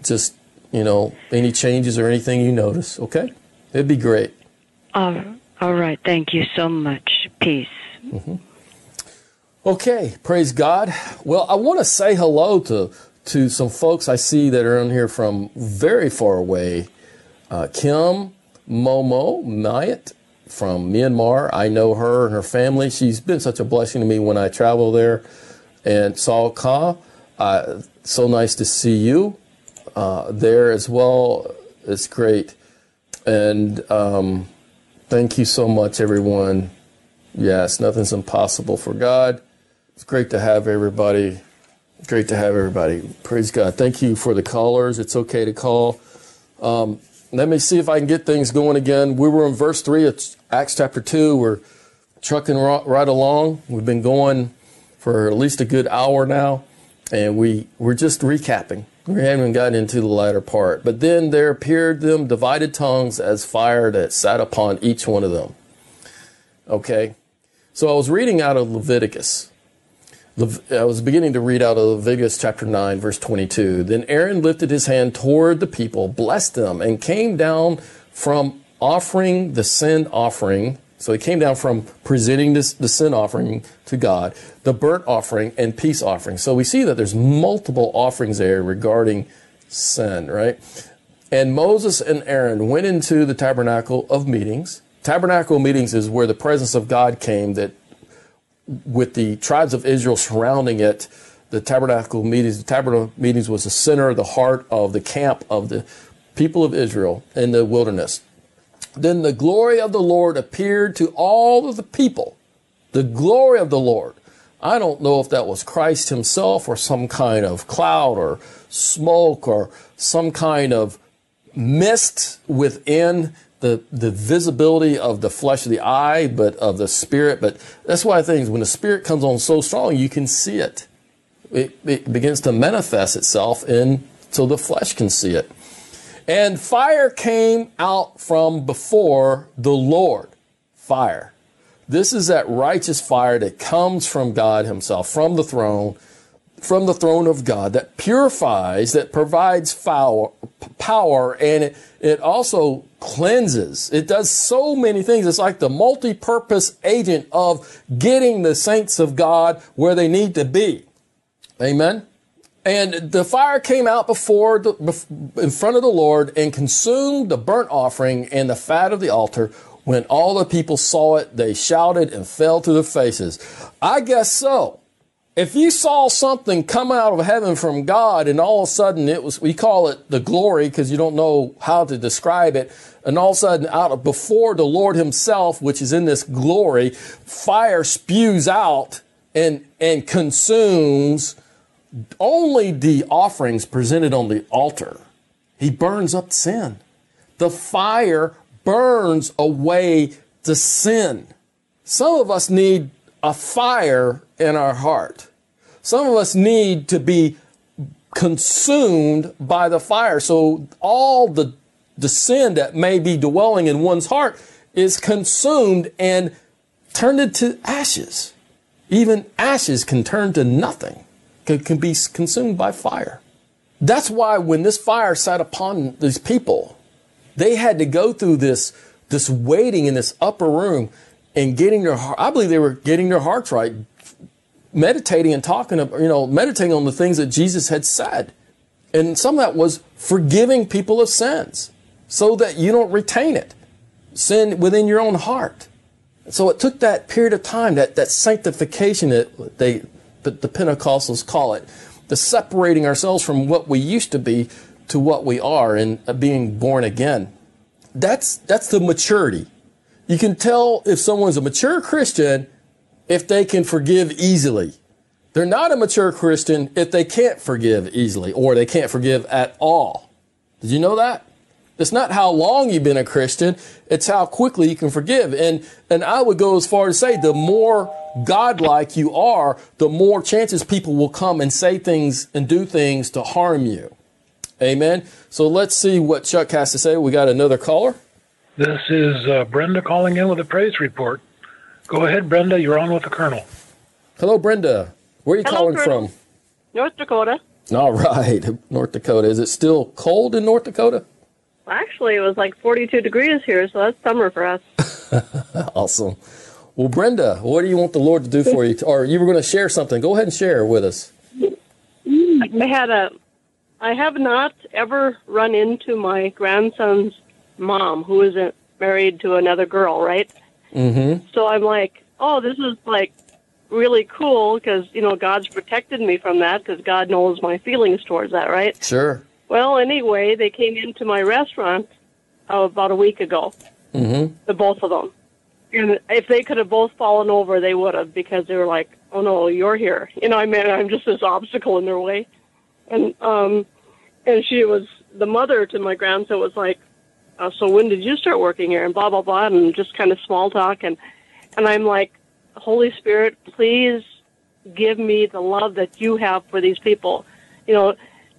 Just, any changes or anything you notice, okay? It'd be great. All right. Thank you so much. Peace. Mm-hmm. Okay. Praise God. Well, I want to say hello to some folks I see that are on here from very far away. Kim Momo Nayat from Myanmar. I know her and her family. She's been such a blessing to me when I travel there. And Saul Ka, so nice to see you there as well. It's great. And thank you so much, everyone. Yes, nothing's impossible for God. It's great to have everybody. Great to have everybody. Praise God. Thank you for the callers. It's okay to call. Let me see if I can get things going again. We were in verse 3 of Acts chapter 2. We're trucking right along. We've been going for at least a good hour now, and we're just recapping. We haven't gotten into the latter part. But then there appeared them divided tongues as fire that sat upon each one of them. Okay, so I was reading out of Leviticus. I was beginning to read out of Leviticus chapter 9, verse 22. Then Aaron lifted his hand toward the people, blessed them, and came down from offering the sin offering. So he came down from presenting the sin offering to God, the burnt offering, and peace offering. So we see that there's multiple offerings there regarding sin, right? And Moses and Aaron went into the tabernacle of meetings. Tabernacle meetings is where the presence of God came, that with the tribes of Israel surrounding it, the tabernacle meetings was the center, the heart of the camp of the people of Israel in the wilderness. Then the glory of the Lord appeared to all of the people. The glory of the Lord. I don't know if that was Christ himself or some kind of cloud or smoke or some kind of mist within the visibility of the flesh of the eye, but of the spirit. But that's why things, when the spirit comes on so strong, you can see it. It begins to manifest itself until the flesh can see it. And fire came out from before the Lord. Fire. This is that righteous fire that comes from God himself, from the throne of God, that purifies, that provides power, and it also cleanses. It does so many things. It's like the multi-purpose agent of getting the saints of God where they need to be. Amen. And the fire came out in front of the Lord and consumed the burnt offering and the fat of the altar. When all the people saw it, they shouted and fell to their faces. I guess so. If you saw something come out of heaven from God and all of a sudden we call it the glory because you don't know how to describe it. And all of a sudden before the Lord himself, which is in this glory, fire spews out and consumes only the offerings presented on the altar. He burns up sin. The fire burns away the sin. Some of us need a fire in our heart. Some of us need to be consumed by the fire. So all the sin that may be dwelling in one's heart is consumed and turned into ashes. Even ashes can turn to nothing, can be consumed by fire. That's why when this fire sat upon these people, they had to go through this waiting in this upper room and getting their heart. I believe they were getting their hearts right, meditating and talking, meditating on the things that Jesus had said. And some of that was forgiving people of sins so that you don't retain it, sin within your own heart. So it took that period of time, that sanctification that the Pentecostals call it, the separating ourselves from what we used to be to what we are and being born again. That's the maturity. You can tell if someone's a mature Christian if they can forgive easily. They're not a mature Christian if they can't forgive easily or they can't forgive at all. Did you know that? It's not how long you've been a Christian. It's how quickly you can forgive. And I would go as far as to say the more godlike you are, the more chances people will come and say things and do things to harm you. Amen. So let's see what Chuck has to say. We got another caller. This is Brenda calling in with a praise report. Go ahead, Brenda. You're on with the Colonel. Hello, Brenda. Where are you calling from? North Dakota. All right. North Dakota. Is it still cold in North Dakota? Actually, it was like 42 degrees here, so that's summer for us. Awesome. Well, Brenda, what do you want the Lord to do for you? Or you were going to share something. Go ahead and share with us. I have not ever run into my grandson's mom, who isn't married to another girl, right? Mm-hmm. So I'm like, oh, this is like really cool because, God's protected me from that because God knows my feelings towards that, right? Sure. Well, anyway, they came into my restaurant about a week ago, mm-hmm. The both of them. And if they could have both fallen over, they would have because they were like, oh, no, you're here. I'm just this obstacle in their way. And she was, the mother to my grandson was like, so when did you start working here? And blah, blah, blah, and just kind of small talk. And I'm like, Holy Spirit, please give me the love that you have for these people.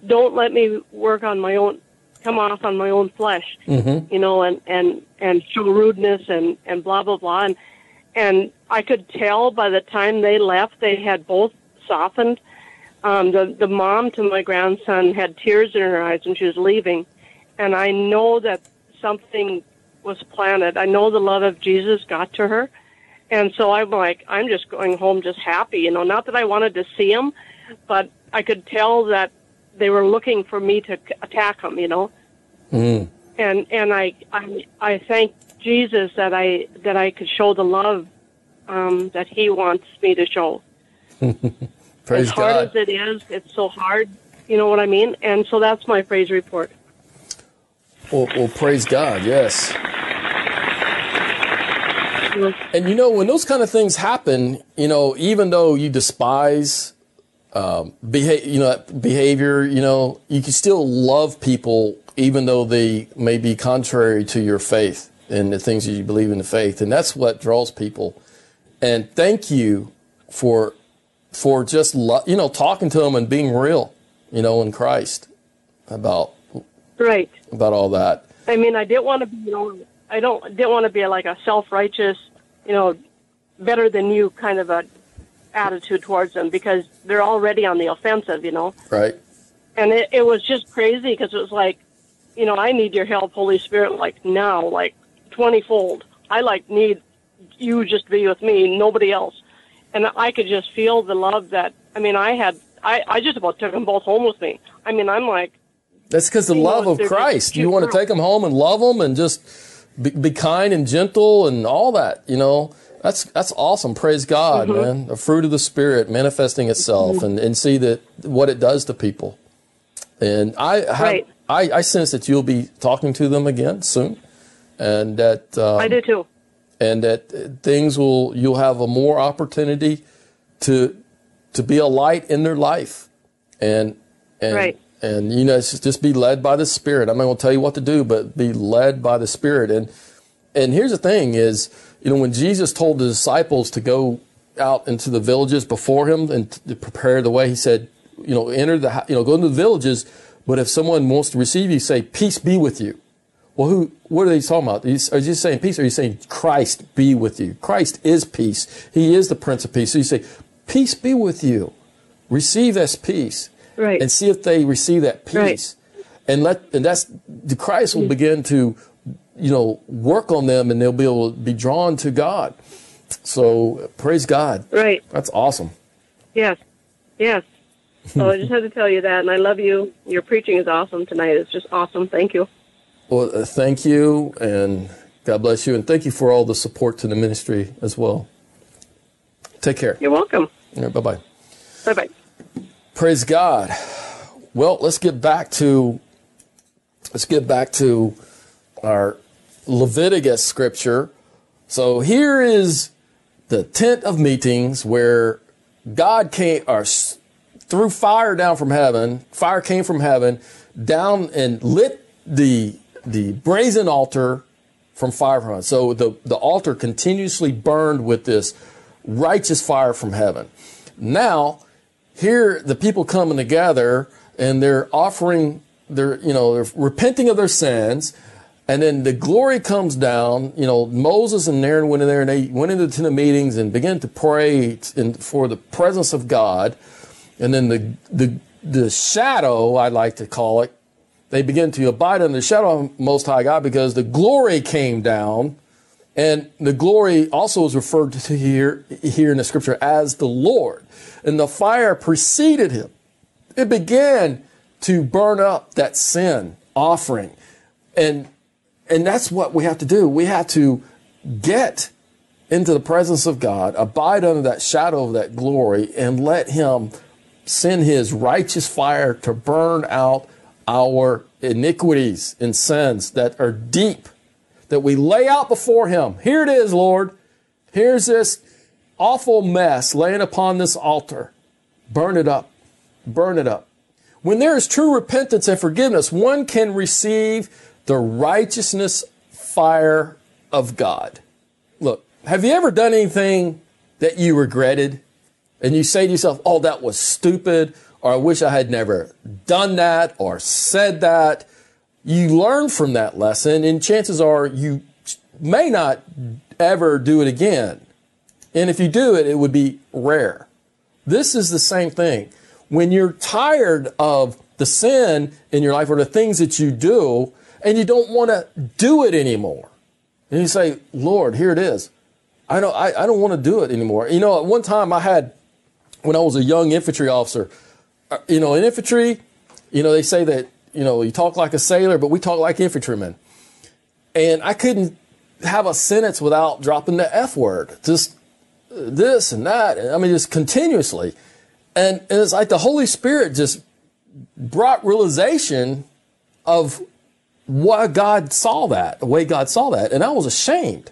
Don't let me work on my own, come off on my own flesh, mm-hmm. And show rudeness and blah, blah, blah. And I could tell by the time they left, they had both softened. The mom to my grandson had tears in her eyes when she was leaving. And I know that something was planted. I know the love of Jesus got to her. And so I'm like, I'm just going home just happy, not that I wanted to see him, but I could tell that they were looking for me to attack them, Mm. And I thank Jesus that I could show the love that He wants me to show. Praise God. As hard as it is, it's so hard. You know what I mean? And so that's my praise report. Well, praise God. Yes. And when those kind of things happen, even though you despise. Behavior, you can still love people even though they may be contrary to your faith and the things that you believe in the faith. And that's what draws people. And thank you for just, talking to them and being real, in Christ about all that. I mean, I didn't want to be, I didn't want to be like a self-righteous, better than you kind of a attitude towards them because they're already on the offensive, Right. And it was just crazy because it was like, I need your help, Holy Spirit, like now, like 20-fold. I need you just to be with me, nobody else. And I could just feel the love that, I just about took them both home with me. I'm like. That's because the love of Christ. You want to take them home and love them and just be kind and gentle and all that, That's awesome. Praise God, mm-hmm. man. The fruit of the Spirit manifesting itself, mm-hmm. and see what it does to people. And I sense that you'll be talking to them again soon, and that I do too. And that you'll have a more opportunity to be a light in their life, And you know, just be led by the Spirit. I'm not going to tell you what to do, but be led by the Spirit. And here's the thing is, you know, when Jesus told the disciples to go out into the villages before him and to prepare the way, he said, you know, go into the villages, but if someone wants to receive you, say, peace be with you. Well, what are they talking about? Are you just saying peace? Or are you saying Christ be with you? Christ is peace. He is the Prince of Peace. So you say, peace be with you. Receive this peace. Right. And see if they receive that peace. Right. Christ will begin to, you know, work on them, and they'll be able to be drawn to God. So praise God. Right. That's awesome. Yes. Yes. Well, I just had to tell you that, and I love you. Your preaching is awesome tonight. It's just awesome. Thank you. Well, thank you, and God bless you, and thank you for all the support to the ministry as well. Take care. You're welcome. All right, bye-bye. Bye-bye. Praise God. Well, let's get back to our Leviticus scripture. So here is the tent of meetings where God came, or threw fire down from heaven. Fire came from heaven down and lit the brazen altar from fire from heaven. So the altar continuously burned with this righteous fire from heaven. Now, here the people coming together, and they're offering they're repenting of their sins, and then the glory comes down. You know, Moses and Aaron went in there, and they went into the tent of meetings and began to pray for the presence of God. And then the shadow, I like to call it, they begin to abide under the shadow of Most High God, because the glory came down. And the glory also is referred to here in the scripture as the Lord. And the fire preceded him. It began to burn up that sin offering. And that's what we have to do. We have to get into the presence of God, abide under that shadow of that glory, and let him send his righteous fire to burn out our iniquities and sins that are deep, that we lay out before him. Here it is, Lord. Here's this awful mess laying upon this altar. Burn it up. Burn it up. When there is true repentance and forgiveness, one can receive the righteousness fire of God. Look, have you ever done anything that you regretted? And you say to yourself, oh, that was stupid, or I wish I had never done that or said that. You learn from that lesson, and chances are you may not ever do it again. And if you do it, it would be rare. This is the same thing. When you're tired of the sin in your life or the things that you do, and you don't want to do it anymore, and you say, Lord, here it is. I don't want to do it anymore. You know, at one time when I was a young infantry officer, you know, in infantry, you know, they say that, you know, you talk like a sailor, but we talk like infantrymen. And I couldn't have a sentence without dropping the F word, just this and that. I mean, just continuously. And it's like the Holy Spirit just brought realization of why God saw that, the way God saw that. And I was ashamed.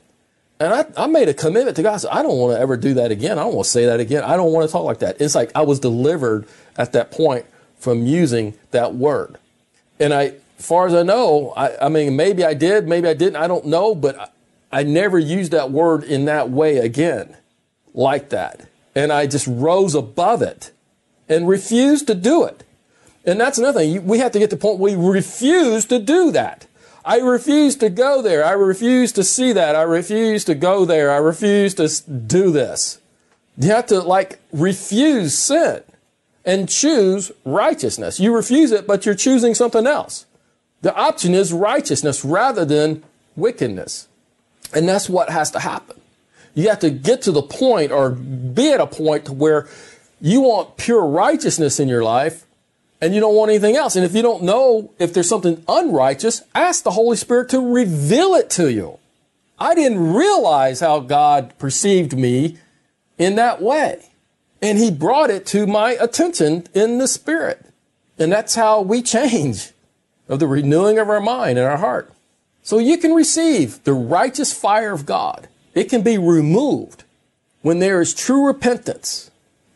And I made a commitment to God. I said, I don't want to ever do that again. I don't want to say that again. I don't want to talk like that. It's like I was delivered at that point from using that word. And as far as I know, I mean, maybe I did, maybe I didn't. I don't know, but I never used that word in that way again, like that. And I just rose above it and refused to do it. And that's another thing. We have to get to the point where we refuse to do that. I refuse to go there. I refuse to see that. I refuse to go there. I refuse to do this. You have to refuse sin and choose righteousness. You refuse it, but you're choosing something else. The option is righteousness rather than wickedness. And that's what has to happen. You have to get to the point, or be at a point where you want pure righteousness in your life, and you don't want anything else. And if you don't know if there's something unrighteous, ask the Holy Spirit to reveal it to you. I didn't realize how God perceived me in that way. And he brought it to my attention in the Spirit. And that's how we change, of the renewing of our mind and our heart. So you can receive the righteous fire of God. It can be removed when there is true repentance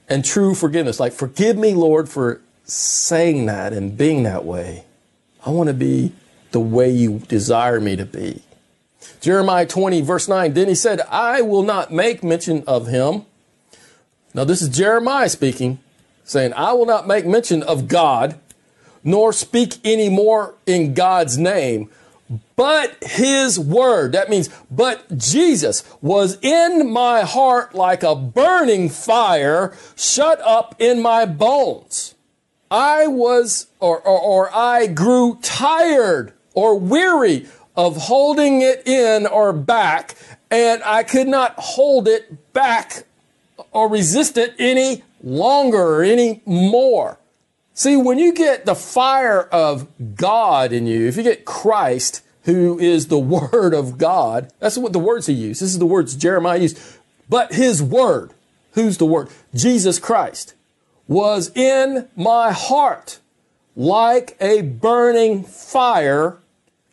and true forgiveness. Like, forgive me, Lord, for saying that and being that way. I want to be the way you desire me to be. Jeremiah 20, verse 9, then he said, I will not make mention of him. Now, this is Jeremiah speaking, saying, I will not make mention of God, nor speak any more in God's name, but his word. That means, but Jesus was in my heart like a burning fire, shut up in my bones. I was, or I grew tired or weary of holding it in or back, and I could not hold it back or resist it any longer or any more. See, when you get the fire of God in you, if you get Christ, who is the word of God, that's what the words he used. This is the words Jeremiah used. But his word, who's the word? Jesus Christ was in my heart like a burning fire,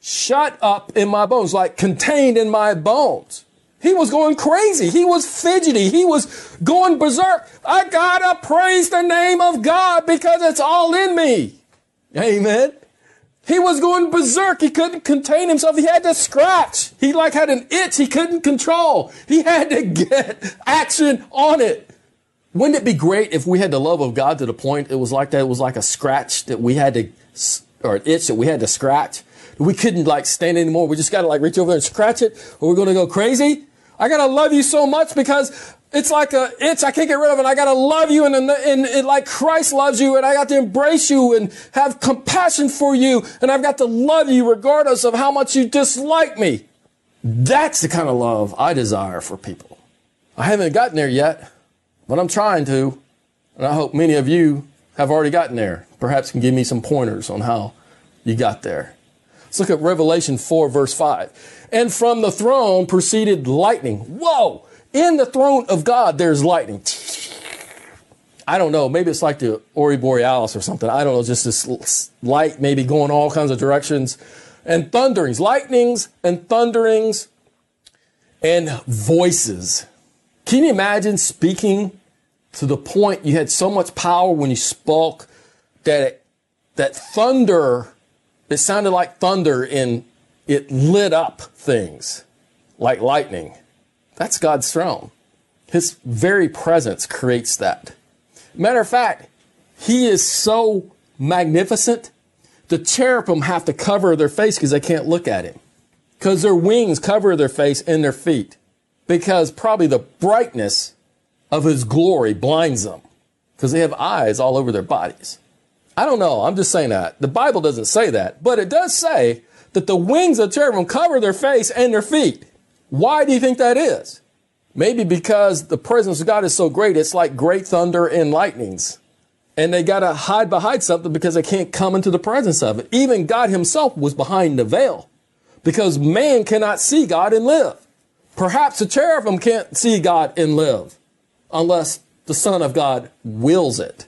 shut up in my bones, like contained in my bones. He was going crazy. He was fidgety. He was going berserk. I gotta praise the name of God because it's all in me. Amen. He was going berserk. He couldn't contain himself. He had to scratch. He like had an itch he couldn't control. He had to get action on it. Wouldn't it be great if we had the love of God to the point it was like that? It was like a scratch that we had to, or an itch that we had to scratch. We couldn't like stand anymore. We just got to like reach over there and scratch it or we're going to go crazy. I got to love you so much because it's like a itch I can't get rid of it. I got to love you and like Christ loves you, and I got to embrace you and have compassion for you, and I've got to love you regardless of how much you dislike me. That's the kind of love I desire for people. I haven't gotten there yet, but I'm trying to, and I hope many of you have already gotten there. Perhaps can give me some pointers on how you got there. Let's look at Revelation 4, verse 5. And from the throne proceeded lightning. Whoa! In the throne of God, there's lightning. I don't know. Maybe it's like the Aurora Borealis or something. I don't know. Just this light maybe going all kinds of directions. And thunderings, lightnings and thunderings and voices. Can you imagine speaking to the point you had so much power when you spoke that that thunder, it sounded like thunder and it lit up things like lightning. That's God's throne. His very presence creates that. Matter of fact, he is so magnificent, the cherubim have to cover their face because they can't look at him, because their wings cover their face and their feet, because probably the brightness of his glory blinds them because they have eyes all over their bodies. I don't know. I'm just saying that. The Bible doesn't say that, but it does say that the wings of cherubim cover their face and their feet. Why do you think that is? Maybe because the presence of God is so great, it's like great thunder and lightnings. And they got to hide behind something because they can't come into the presence of it. Even God himself was behind the veil because man cannot see God and live. Perhaps the cherubim can't see God and live unless the Son of God wills it.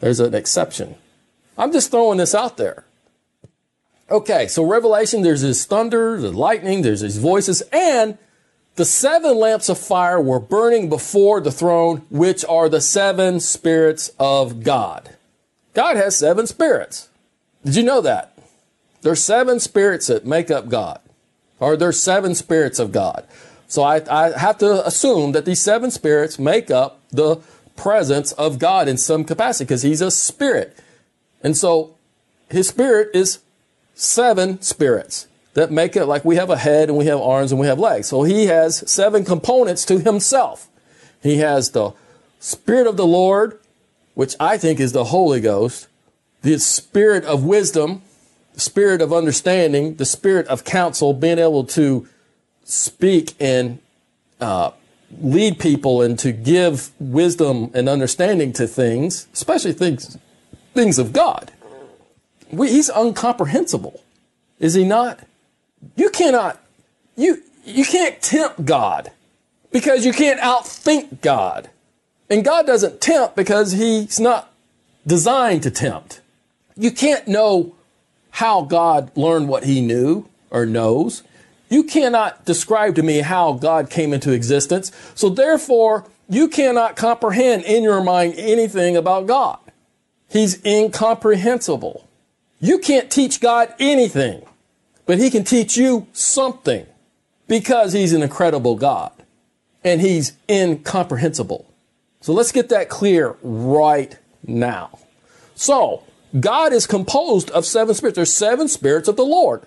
There's an exception. I'm just throwing this out there. Okay, so Revelation, there's this thunder, the lightning, there's these voices, and the seven lamps of fire were burning before the throne, which are the seven spirits of God. God has seven spirits. Did you know that? There's seven spirits that make up God, or there's seven spirits of God. So I have to assume that these seven spirits make up the presence of God in some capacity because he's a spirit. And so his spirit is seven spirits that make it like we have a head and we have arms and we have legs. So he has seven components to himself. He has the spirit of the Lord, which I think is the Holy Ghost, the spirit of wisdom, the spirit of understanding, the spirit of counsel, being able to speak and lead people and to give wisdom and understanding to things, especially things of God. He's uncomprehensible. Is he not? You can't tempt God because you can't outthink God. And God doesn't tempt because he's not designed to tempt. You can't know how God learned what he knew or knows. You cannot describe to me how God came into existence. So therefore, you cannot comprehend in your mind anything about God. He's incomprehensible. You can't teach God anything, but he can teach you something because he's an incredible God and he's incomprehensible. So let's get that clear right now. So God is composed of seven spirits. There's seven spirits of the Lord,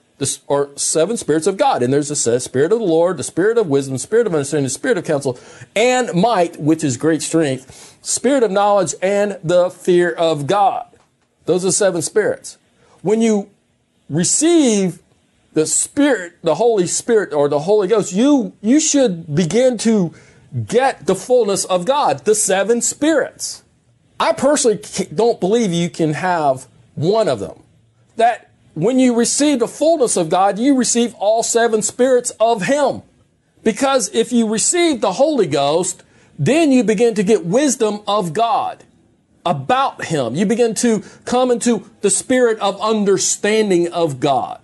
or seven spirits of God. And there's the spirit of the Lord, the spirit of wisdom, spirit of understanding, the spirit of counsel, and might, which is great strength, spirit of knowledge, and the fear of God. Those are seven spirits. When you receive the Spirit, the Holy Spirit, or the Holy Ghost, you should begin to get the fullness of God, the seven spirits. I personally don't believe you can have one of them. That when you receive the fullness of God, you receive all seven spirits of him. Because if you receive the Holy Ghost, then you begin to get wisdom of God about him. You begin to come into the spirit of understanding of God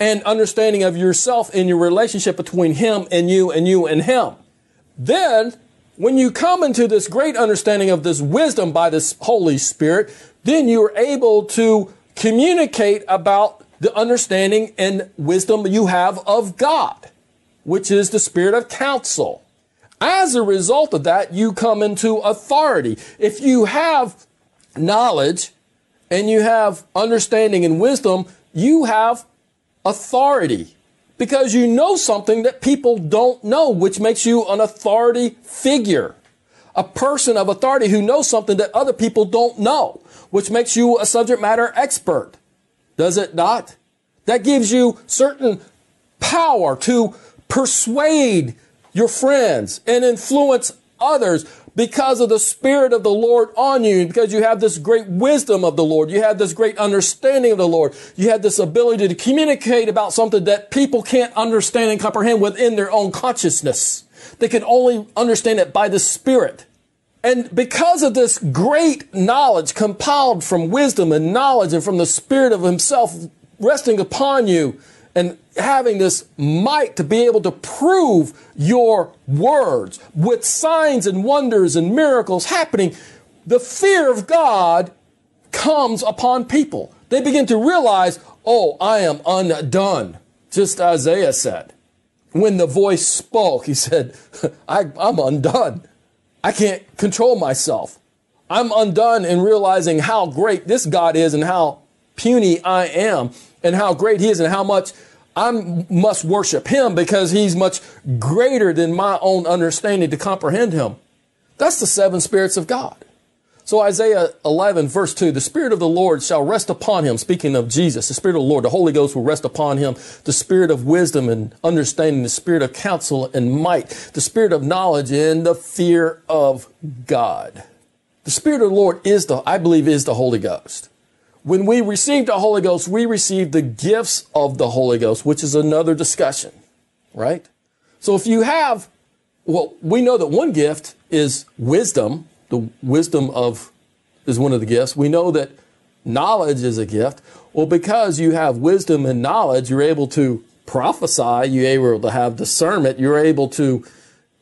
and understanding of yourself and your relationship between him and you and you and him. Then when you come into this great understanding of this wisdom by this Holy Spirit, then you are able to communicate about the understanding and wisdom you have of God, which is the spirit of counsel. As a result of that, you come into authority. If you have knowledge and you have understanding and wisdom, you have authority. Because you know something that people don't know, which makes you an authority figure. A person of authority who knows something that other people don't know, which makes you a subject matter expert. Does it not? That gives you certain power to persuade your friends and influence others because of the Spirit of the Lord on you, because you have this great wisdom of the Lord. You have this great understanding of the Lord. You have this ability to communicate about something that people can't understand and comprehend within their own consciousness. They can only understand it by the Spirit. And because of this great knowledge compiled from wisdom and knowledge and from the Spirit of himself resting upon you and having this might to be able to prove your words with signs and wonders and miracles happening, the fear of God comes upon people. They begin to realize, oh, I am undone. Just Isaiah said, when the voice spoke, he said, I'm undone. I can't control myself. I'm undone in realizing how great this God is and how puny I am and how great he is and how much I must worship him because he's much greater than my own understanding to comprehend him. That's the seven spirits of God. So Isaiah 11 verse 2, the Spirit of the Lord shall rest upon him. Speaking of Jesus, the Spirit of the Lord, the Holy Ghost will rest upon him. The Spirit of wisdom and understanding, the Spirit of counsel and might, the Spirit of knowledge and the fear of God. The Spirit of the Lord is I believe is the Holy Ghost. When we receive the Holy Ghost, we receive the gifts of the Holy Ghost, which is another discussion, right? So if you have, well, we know that one gift is wisdom. The wisdom is one of the gifts. We know that knowledge is a gift. Well, because you have wisdom and knowledge, you're able to prophesy. You're able to have discernment. You're able to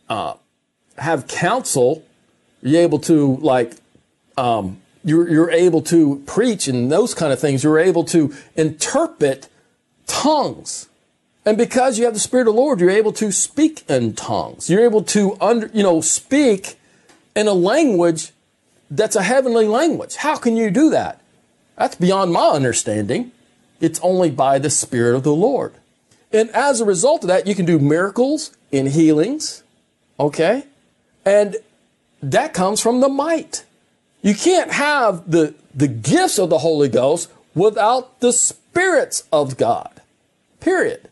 have counsel. You're able to you're able to preach and those kind of things. You're able to interpret tongues. And because you have the Spirit of the Lord, you're able to speak in tongues. You're able to speak in a language that's a heavenly language. How can you do that? That's beyond my understanding. It's only by the Spirit of the Lord. And as a result of that, you can do miracles and healings. Okay? And that comes from the might. You can't have the gifts of the Holy Ghost without the spirits of God, period.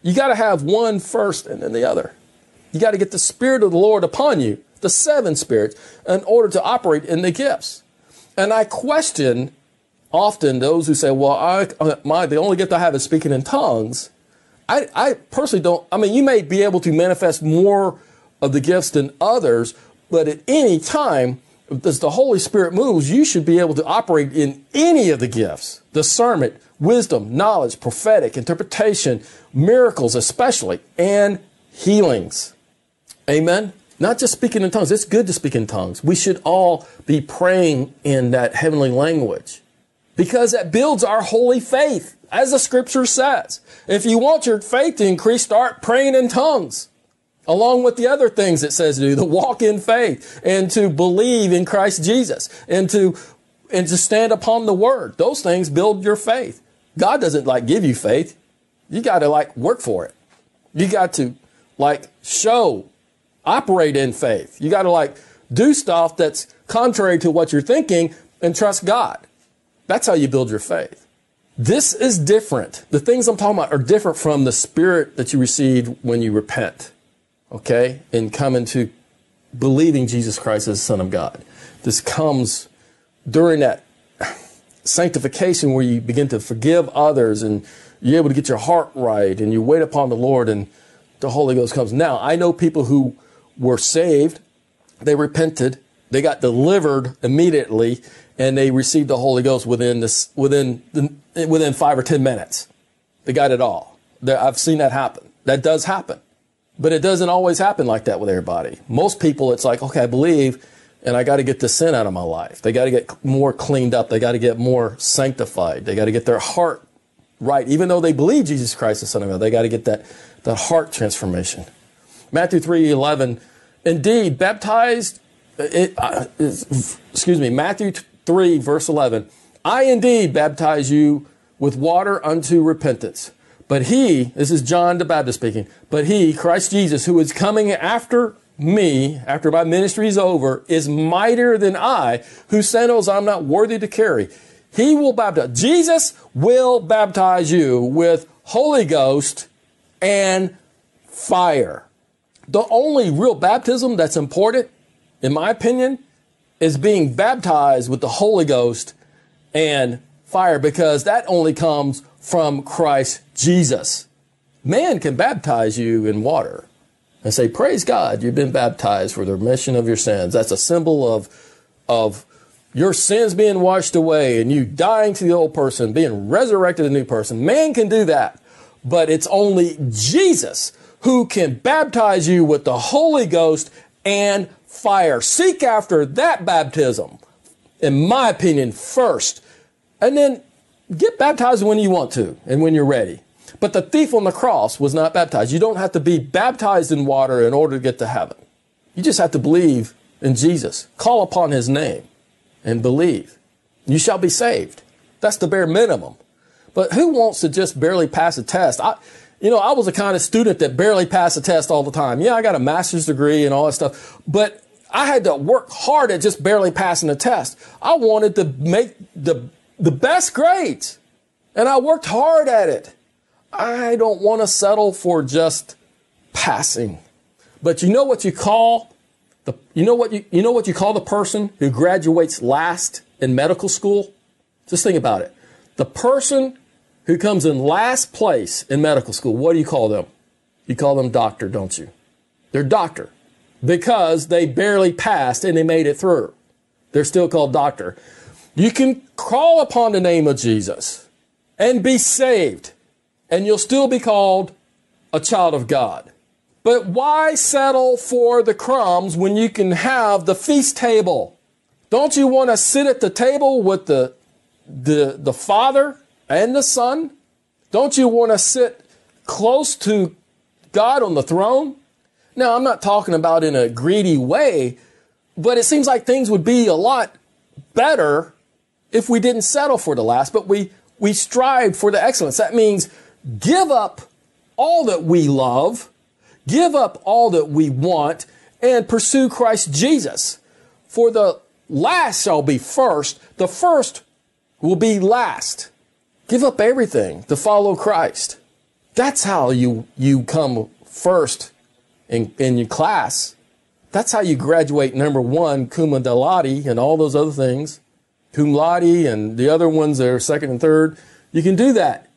You got to have one first and then the other. You got to get the Spirit of the Lord upon you, the seven spirits, in order to operate in the gifts. And I question often those who say, well, the only gift I have is speaking in tongues. I personally don't. I mean, you may be able to manifest more of the gifts than others, but at any time, as the Holy Spirit moves, you should be able to operate in any of the gifts, discernment, wisdom, knowledge, prophetic, interpretation, miracles especially, and healings. Amen? Not just speaking in tongues. It's good to speak in tongues. We should all be praying in that heavenly language because that builds our holy faith, as the scripture says. If you want your faith to increase, start praying in tongues, along with the other things it says to do, to walk in faith and to believe in Christ Jesus and to stand upon the word. Those things build your faith. God doesn't give you faith. You got to work for it. You got to operate in faith. You got to do stuff that's contrary to what you're thinking and trust God. That's how you build your faith. This is different. The things I'm talking about are different from the spirit that you received when you repent. Okay. And come into believing Jesus Christ as the Son of God. This comes during that sanctification where you begin to forgive others and you're able to get your heart right and you wait upon the Lord and the Holy Ghost comes. Now, I know people who were saved, they repented, they got delivered immediately, and they received the Holy Ghost within 5 or 10 minutes. They got it all. I've seen that happen. That does happen. But it doesn't always happen like that with everybody. Most people, it's okay, I believe, and I got to get the sin out of my life. They got to get more cleaned up. They got to get more sanctified. They got to get their heart right. Even though they believe Jesus Christ is the Son of God, they got to get that heart transformation. Matthew 3:11, indeed, baptized, Matthew 3, verse 11, I indeed baptize you with water unto repentance. But he, this is John the Baptist speaking, but he, Christ Jesus, who is coming after me, after my ministry is over, is mightier than I, whose sandals I'm not worthy to carry. He will baptize. Jesus will baptize you with Holy Ghost and fire. The only real baptism that's important, in my opinion, is being baptized with the Holy Ghost and fire, because that only comes from Christ Jesus. Man can baptize you in water and say, praise God, you've been baptized for the remission of your sins. That's a symbol of your sins being washed away and you dying to the old person, being resurrected a new person. Man can do that, but it's only Jesus who can baptize you with the Holy Ghost and fire. Seek after that baptism, in my opinion, first, and then get baptized when you want to and when you're ready. But the thief on the cross was not baptized. You don't have to be baptized in water in order to get to heaven. You just have to believe in Jesus. Call upon his name and believe. You shall be saved. That's the bare minimum. But who wants to just barely pass a test? I was the kind of student that barely passed a test all the time. Yeah, I got a master's degree and all that stuff, but I had to work hard at just barely passing a test. I wanted to make the best grades, and I worked hard at it. I don't want to settle for just passing. But you know what you call the person who graduates last in medical school? Just think about it. The person who comes in last place in medical school, what do you call them? You call them doctor, don't you? They're doctor because they barely passed and they made it through. They're still called doctor. You can call upon the name of Jesus and be saved, and you'll still be called a child of God. But why settle for the crumbs when you can have the feast table? Don't you want to sit at the table with the Father and the Son? Don't you want to sit close to God on the throne? Now, I'm not talking about in a greedy way, but it seems like things would be a lot better if we didn't settle for the last, but we strive for the excellence. That means give up all that we love, give up all that we want, and pursue Christ Jesus. For the last shall be first, the first will be last. Give up everything to follow Christ. That's how you come first in your class. That's how you graduate number one, cum laude, and all those other things, cum laude, and the other ones that are second and third. You can do that.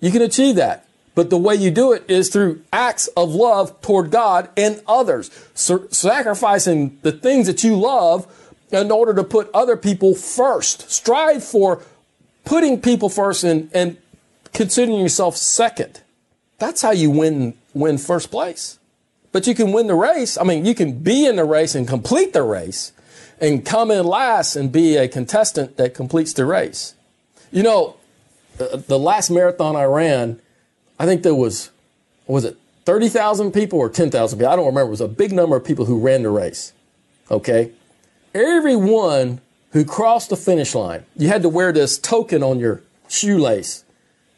You can achieve that. But the way you do it is through acts of love toward God and others, sacrificing the things that you love in order to put other people first. Strive for putting people first and considering yourself second. That's how you win first place. But you can win the race. I mean, you can be in the race and complete the race and come in last and be a contestant that completes the race. You know, the last marathon I ran, I think there was it 30,000 people or 10,000 people? I don't remember. It was a big number of people who ran the race. Okay. Everyone who crossed the finish line, you had to wear this token on your shoelace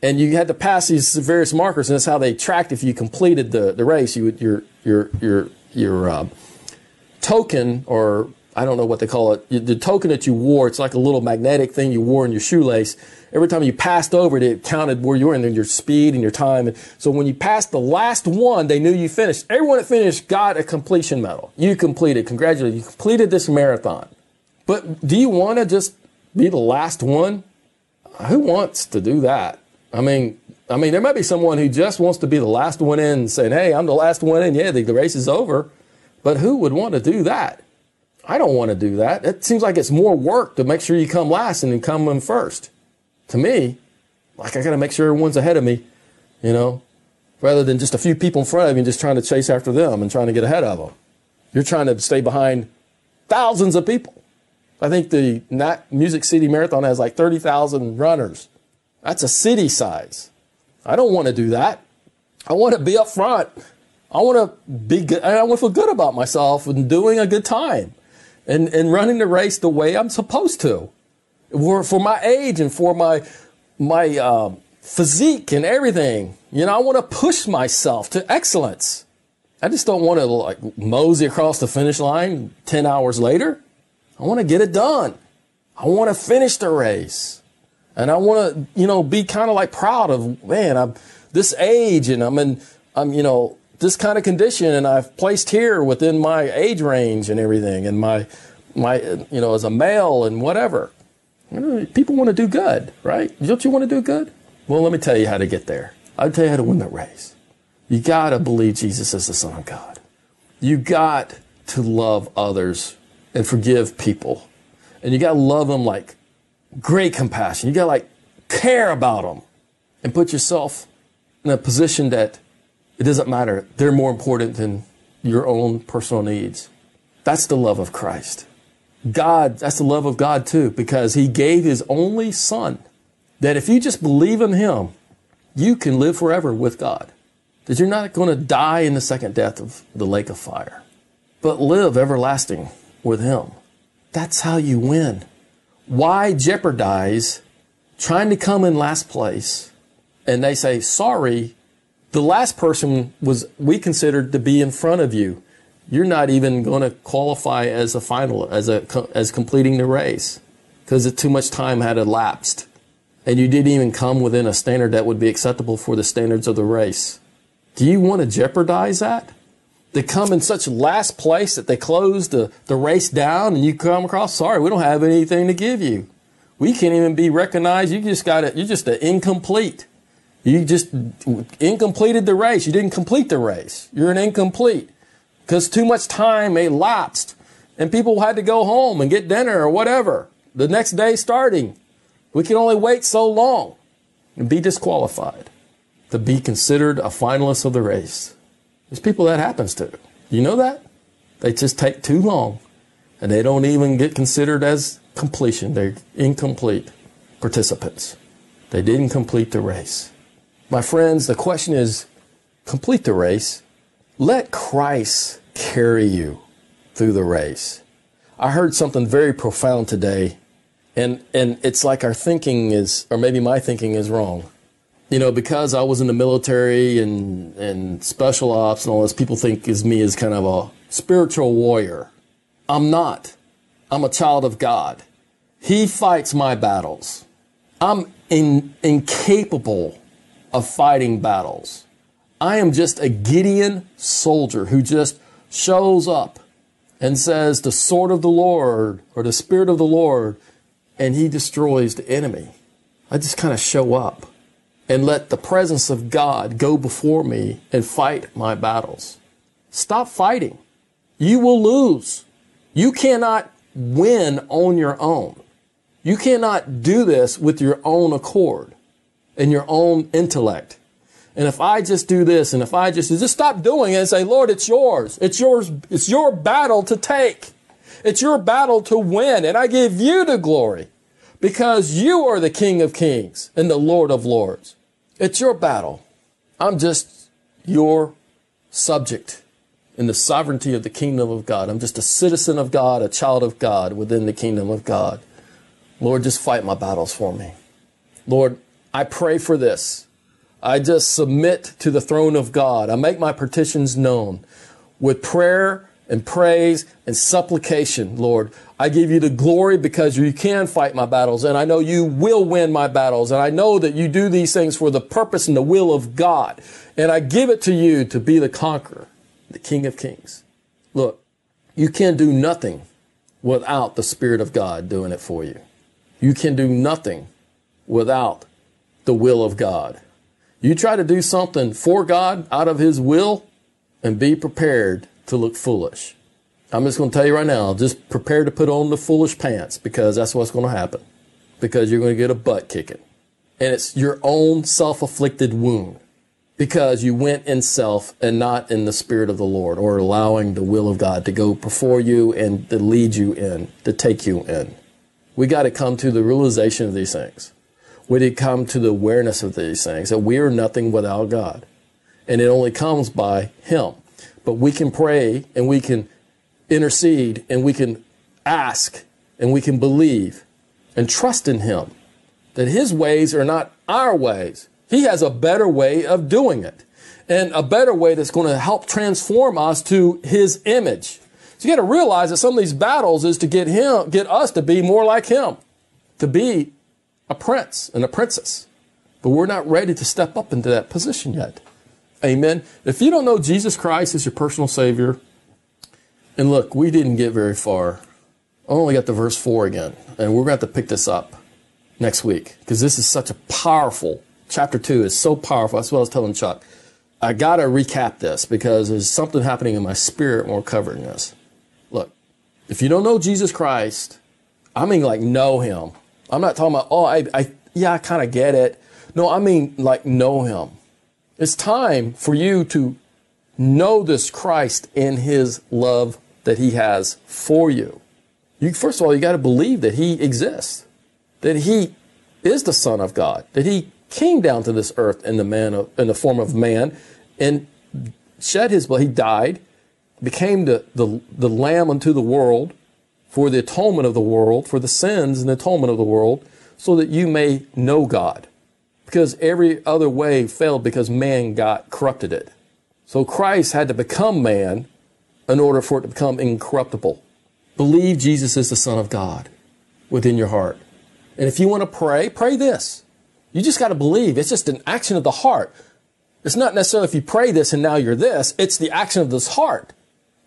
and you had to pass these various markers. And that's how they tracked if you completed the race. You would, your token, or I don't know what they call it, the token that you wore, it's like a little magnetic thing you wore in your shoelace. Every time you passed over it, it counted where you were and your speed and your time. And so when you passed the last one, they knew you finished. Everyone that finished got a completion medal. You completed. Congratulations. You completed this marathon. But do you want to just be the last one? Who wants to do that? I mean, there might be someone who just wants to be the last one in, saying, hey, I'm the last one in. Yeah, the race is over. But who would want to do that? I don't want to do that. It seems like it's more work to make sure you come last and then come in first. To me, like, I got to make sure everyone's ahead of me, you know, rather than just a few people in front of you and just trying to chase after them and trying to get ahead of them. You're trying to stay behind thousands of people. I think the Music City Marathon has like 30,000 runners. That's a city size. I don't want to do that. I want to be up front. I want to be good. I want to feel good about myself and doing a good time. And running the race the way I'm supposed to, for my age and for my physique and everything. You know, I want to push myself to excellence. I just don't want to like mosey across the finish line 10 hours later. I want to get it done. I want to finish the race, and I want to, you know, be kind of like proud of, man, I'm this age and I'm you know, this kind of condition, and I've placed here within my age range and everything, and my you know, as a male and whatever. People want to do good, right? Don't you want to do good? Well, let me tell you how to get there. I'll tell you how to win the race. You got to believe Jesus is the Son of God. You got to love others and forgive people. And you got to love them like great compassion. You got to like care about them and put yourself in a position that it doesn't matter. They're more important than your own personal needs. That's the love of Christ. God, that's the love of God too, because he gave his only son, that if you just believe in him, you can live forever with God. That you're not going to die in the second death of the lake of fire, but live everlasting with him. That's how you win. Why jeopardize trying to come in last place? And they say, sorry, the last person we considered to be in front of you. You're not even going to qualify as a final, as completing the race, because too much time had elapsed and you didn't even come within a standard that would be acceptable for the standards of the race. Do you want to jeopardize that? They come in such last place that they close the race down and you come across, sorry, we don't have anything to give you. We can't even be recognized. You just got it. You're just an incomplete. You just incompleted the race. You didn't complete the race. You're an incomplete, because too much time elapsed and people had to go home and get dinner or whatever. The next day starting, we can only wait so long and be disqualified to be considered a finalist of the race. There's people that happens to. You know that? They just take too long and they don't even get considered as completion. They're incomplete participants. They didn't complete the race. My friends, the question is, complete the race. Let Christ carry you through the race. I heard something very profound today, and it's like our thinking is, or maybe my thinking is wrong. You know, because I was in the military and special ops and all this, people think of me as kind of a spiritual warrior. I'm not. I'm a child of God. He fights my battles. I'm incapable of fighting battles. I am just a Gideon soldier who just shows up and says the sword of the Lord or the spirit of the Lord, and he destroys the enemy. I just kind of show up and let the presence of God go before me and fight my battles. Stop fighting. You will lose. You cannot win on your own. You cannot do this with your own accord and your own intellect And if I just do this, and if I just stop doing it and say, Lord, it's yours. It's yours. It's your battle to take. It's your battle to win. And I give you the glory because you are the King of Kings and the Lord of Lords. It's your battle. I'm just your subject in the sovereignty of the kingdom of God. I'm just a citizen of God, a child of God within the kingdom of God. Lord, just fight my battles for me. Lord, I pray for this. I just submit to the throne of God. I make my petitions known with prayer and praise and supplication, Lord. I give you the glory because you can fight my battles, and I know you will win my battles, and I know that you do these things for the purpose and the will of God, and I give it to you to be the conqueror, the King of Kings. Look, you can do nothing without the Spirit of God doing it for you. You can do nothing without the will of God. You try to do something for God out of his will and be prepared to look foolish. I'm just going to tell you right now, just prepare to put on the foolish pants because that's what's going to happen, because you're going to get a butt kicking. And it's your own self-afflicted wound because you went in self and not in the Spirit of the Lord, or allowing the will of God to go before you and to lead you in, to take you in. We got to come to the realization of these things. We need to come to the awareness of these things, that we are nothing without God. And it only comes by him. But we can pray and we can intercede and we can ask and we can believe and trust in him that his ways are not our ways. He has a better way of doing it, and a better way that's going to help transform us to his image. So you got to realize that some of these battles is to get us to be more like him, to be a prince and a princess. But we're not ready to step up into that position yet. Amen. If you don't know Jesus Christ as your personal Savior, and look, we didn't get very far. I only got to verse 4 again, and we're going to have to pick this up next week because this is such a powerful, chapter 2 is so powerful. That's what I was telling Chuck. I got to recap this because there's something happening in my spirit when we're covering this. Look, if you don't know Jesus Christ, I mean like know him. I'm not talking about, oh, I kind of get it. No, I mean like know him. It's time for you to know this Christ and his love that he has for you. First of all, you got to believe that he exists, that he is the Son of God, that he came down to this earth in the form of man and shed his blood. He died, became the Lamb unto the world for the atonement of the world, for the sins and atonement of the world, so that you may know God. Because every other way failed because man got corrupted it. So Christ had to become man in order for it to become incorruptible. Believe Jesus is the Son of God within your heart. And if you want to pray, pray this. You just got to believe. It's just an action of the heart. It's not necessarily if you pray this and now you're this. It's the action of this heart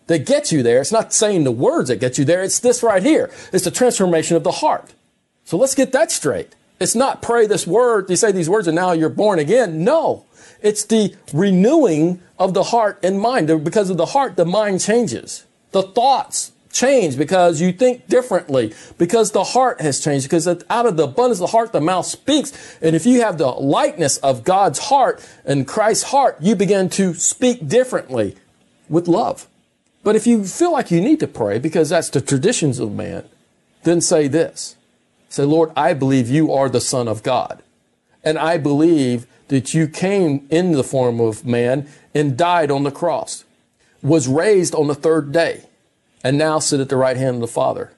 that gets you there. It's not saying the words that get you there. It's this right here. It's the transformation of the heart. So let's get that straight. It's not pray this word, you say these words and now you're born again. No, it's the renewing of the heart and mind. Because of the heart, the mind changes. The thoughts change because you think differently, because the heart has changed, because out of the abundance of the heart, the mouth speaks. And if you have the likeness of God's heart and Christ's heart, you begin to speak differently with love. But if you feel like you need to pray because that's the traditions of man, then say this. Say, Lord, I believe you are the Son of God, and I believe that you came in the form of man and died on the cross, was raised on the third day, and now sit at the right hand of the Father.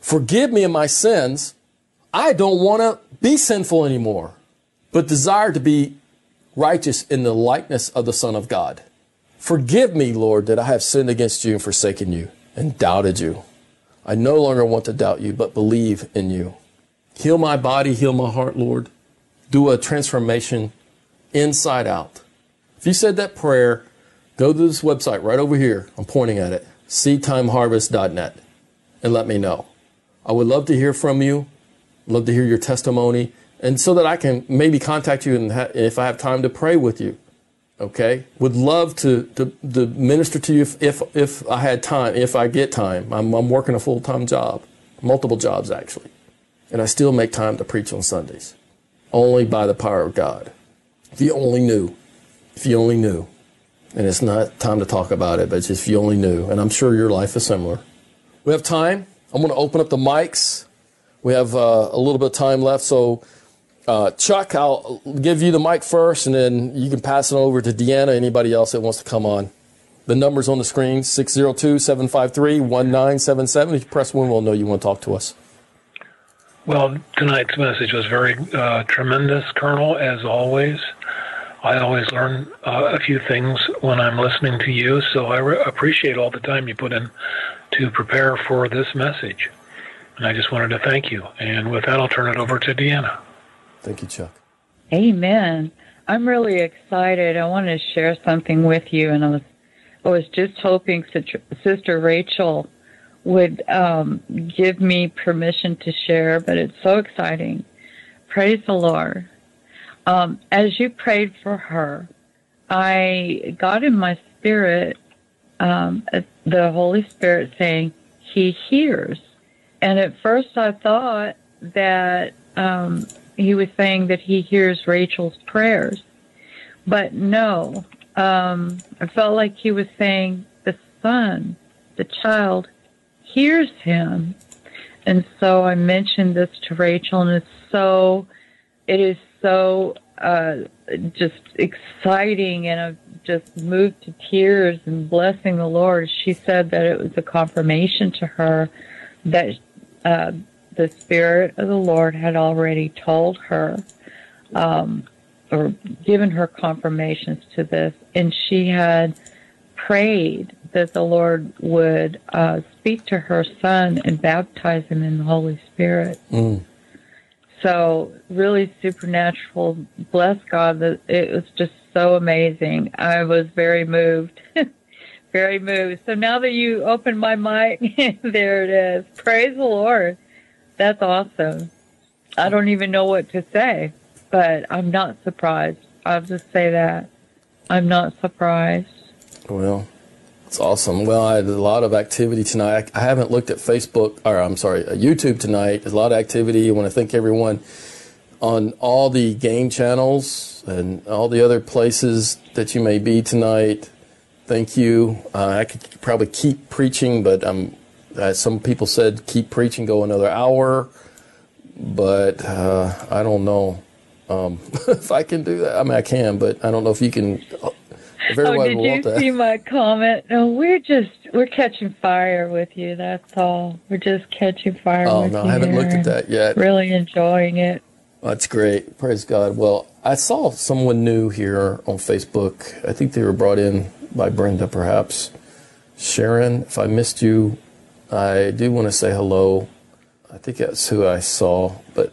Forgive me of my sins. I don't want to be sinful anymore, but desire to be righteous in the likeness of the Son of God. Forgive me, Lord, that I have sinned against you and forsaken you and doubted you. I no longer want to doubt you, but believe in you. Heal my body, heal my heart, Lord. Do a transformation inside out. If you said that prayer, go to this website right over here. I'm pointing at it, seedtimeharvest.net, and let me know. I would love to hear from you. Love to hear your testimony, and so that I can maybe contact you and if I have time to pray with you. Okay, would love to minister to you if I had time, if I get time. I'm working a full-time job, multiple jobs actually. And I still make time to preach on Sundays, only by the power of God. If you only knew If you only knew. And it's not time to talk about it, but it's just if you only knew. And I'm sure your life is similar. We have time. I'm going to open up the mics. We have a little bit of time left. So, Chuck, I'll give you the mic first, and then you can pass it over to Deanna, anybody else that wants to come on. The number's on the screen, 602-753-1977. If you press one, we'll know you want to talk to us. Well, tonight's message was very tremendous, Colonel, as always. I always learn a few things when I'm listening to you, so I appreciate all the time you put in to prepare for this message. And I just wanted to thank you. And with that, I'll turn it over to Deanna. Thank you, Chuck. Amen. I'm really excited. I want to share something with you, and I was just hoping Sister Rachel would give me permission to share, but it's so exciting. Praise the Lord. As you prayed for her, I got in my spirit the Holy Spirit saying, He hears. And at first I thought that He was saying that He hears Rachel's prayers. But no, I felt like He was saying the son, the child, hears Him. And so I mentioned this to Rachel, and it is so just exciting, and I've just moved to tears and blessing the Lord. She said that it was a confirmation to her that the Spirit of the Lord had already told her or given her confirmations to this, and she had prayed that the Lord would speak to her son and baptize him in the Holy Spirit. Mm. So really supernatural, bless God. It was just so amazing. I was very moved, very moved. So now that you opened my mic, there it is. Praise the Lord. That's awesome. I don't even know what to say, but I'm not surprised. I'll just say that. I'm not surprised. Well, it's awesome. Well, I had a lot of activity tonight. I haven't looked at YouTube tonight. There's a lot of activity. I want to thank everyone on all the game channels and all the other places that you may be tonight. Thank you. I could probably keep preaching, but some people said keep preaching, go another hour, but I don't know if I can do that. I mean, I can, but I don't know if you can. Did you see my comment? No, we're catching fire with you. That's all. We're just catching fire with you. Oh, no, I haven't looked at that yet. Really enjoying it. That's great. Praise God. Well, I saw someone new here on Facebook. I think they were brought in by Brenda, perhaps. Sharon, if I missed you, I do want to say hello. I think that's who I saw. But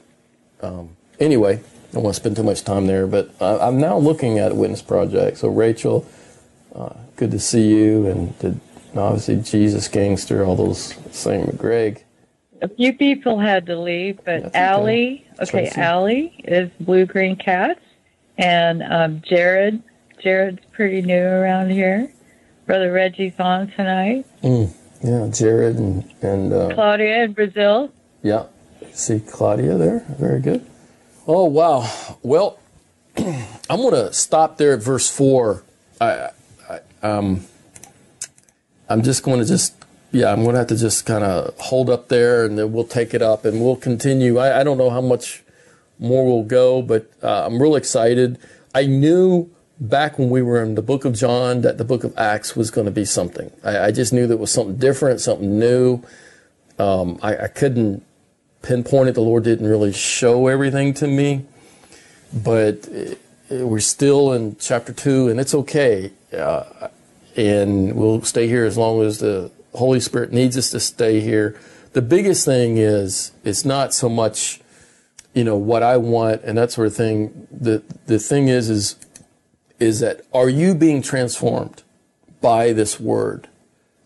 anyway, I don't want to spend too much time there, but I'm now looking at Witness Project. So, Rachel, good to see you, and obviously Jesus Gangster, all those same. Greg. A few people had to leave, but yeah, Allie, okay, Allie is Blue Green Cats, and Jared. Jared's pretty new around here. Brother Reggie's on tonight. Mm, yeah, Jared and Claudia in Brazil. Yeah, see Claudia there. Very good. Oh, wow. Well, I'm going to stop there at verse 4. I'm going to have to just kind of hold up there, and then we'll take it up and we'll continue. I don't know how much more we'll go, but I'm real excited. I knew back when we were in the book of John that the book of Acts was going to be something. I just knew that was something different, something new. I couldn't pinpoint it. The Lord didn't really show everything to me, but we're still in chapter 2, and it's okay. And we'll stay here as long as the Holy Spirit needs us to stay here. The biggest thing is, it's not so much, what I want and that sort of thing. The thing is that, are you being transformed by this word?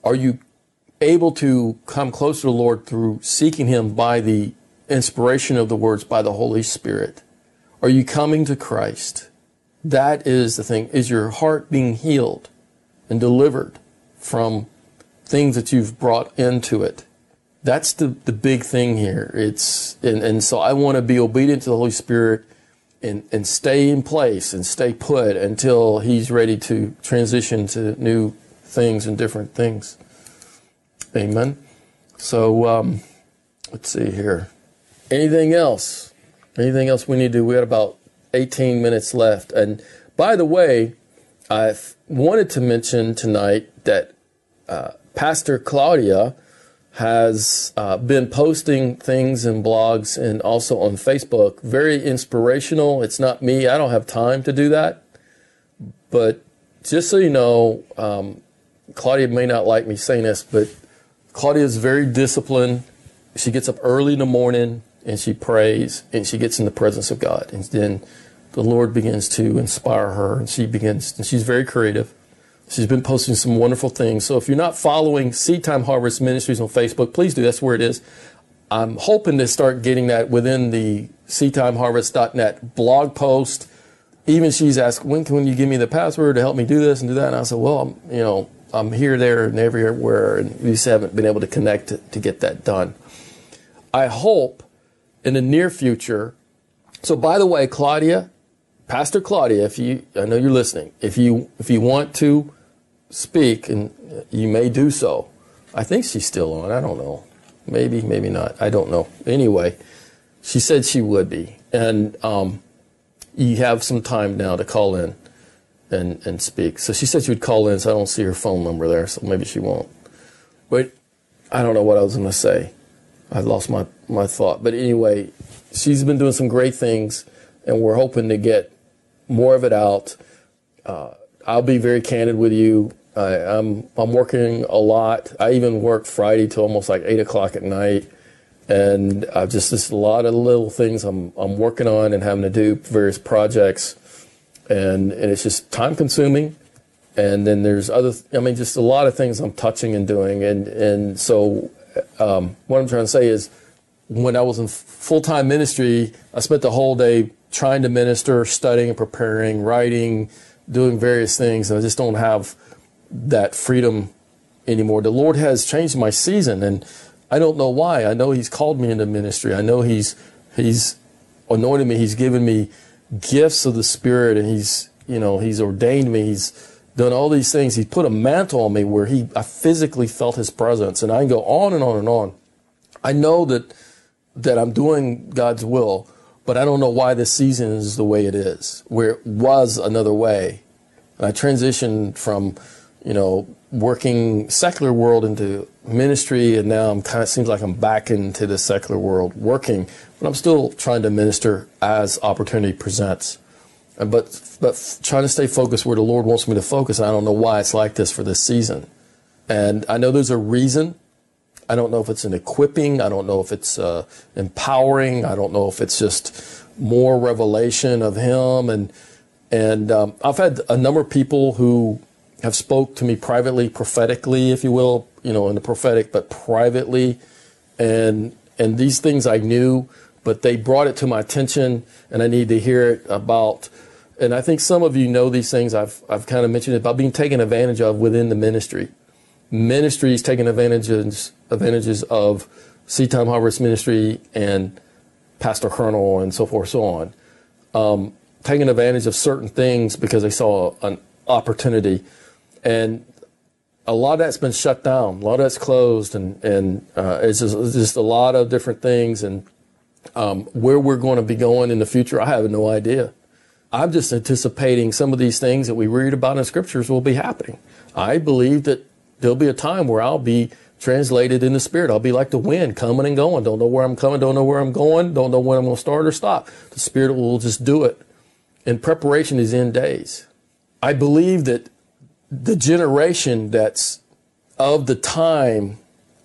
Are you able to come closer to the Lord through seeking Him by the inspiration of the words, by the Holy Spirit? Are you coming to Christ? That is the thing. Is your heart being healed and delivered from things that you've brought into it? That's the big thing here. So I want to be obedient to the Holy Spirit and stay in place and stay put until he's ready to transition to new things and different things. Amen. So let's see here. Anything else? Anything else we need to do? We had about 18 minutes left. And by the way, I wanted to mention tonight that Pastor Claudia has been posting things in blogs and also on Facebook. Very inspirational. It's not me. I don't have time to do that. But just so you know, Claudia may not like me saying this, but Claudia is very disciplined. She gets up early in the morning and she prays and she gets in the presence of God. And then the Lord begins to inspire her, and she's very creative. She's been posting some wonderful things. So if you're not following Seedtime Harvest Ministries on Facebook, please do. That's where it is. I'm hoping to start getting that within the seedtimeharvest.net blog post. Even she's asked, when can you give me the password to help me do this and do that? And I said, well, I'm here, there, and everywhere, and we just haven't been able to connect to get that done. I hope in the near future. So by the way, Claudia, Pastor Claudia, I know you're listening. If you want to speak, and you may do so. I think she's still on. I don't know. Maybe, maybe not. I don't know. Anyway, she said she would be. And you have some time now to call in and speak. So she said she would call in, so I don't see her phone number there, so maybe she won't. But I don't know what I was going to say. I lost my thought. But anyway, she's been doing some great things, and we're hoping to get more of it out. I'll be very candid with you. I'm working a lot. I even work Friday till almost like 8 o'clock at night, and I've just a lot of little things I'm working on and having to do various projects, and it's just time consuming. And then there's just a lot of things I'm touching and doing, and so what I'm trying to say is, when I was in full-time ministry, I spent the whole day trying to minister, studying, preparing, writing, doing various things, and I just don't have that freedom anymore. The Lord has changed my season, and I don't know why. I know He's called me into ministry. I know He's anointed me. He's given me gifts of the Spirit, and He's ordained me. He's done all these things. He's put a mantle on me where I physically felt His presence, and I can go on and on and on. I know that I'm doing God's will, but I don't know why this season is the way it is, where it was another way. And I transitioned from, working secular world into ministry, and now I'm seems like I'm back into the secular world working, but I'm still trying to minister as opportunity presents. But trying to stay focused where the Lord wants me to focus, and I don't know why it's like this for this season. And I know there's a reason. I don't know if it's an equipping. I don't know if it's empowering. I don't know if it's just more revelation of Him. And I've had a number of people who have spoke to me privately, prophetically, if you will, in the prophetic, but privately. And these things I knew, but they brought it to my attention, and I need to hear it about. And I think some of you know these things. I've kind of mentioned it, about being taken advantage of within the ministry. Ministries taking advantages of Seedtime Harvest Ministry and Pastor Colonel and so forth, so on. Taking advantage of certain things because they saw an opportunity. And a lot of that's been shut down. A lot of that's closed. And it's just a lot of different things. And where we're going to be going in the future, I have no idea. I'm just anticipating some of these things that we read about in scriptures will be happening. I believe that there'll be a time where I'll be translated in the Spirit. I'll be like the wind, coming and going. Don't know where I'm coming. Don't know where I'm going. Don't know when I'm going to start or stop. The Spirit will just do it. And preparation is in days. I believe that the generation that's of the time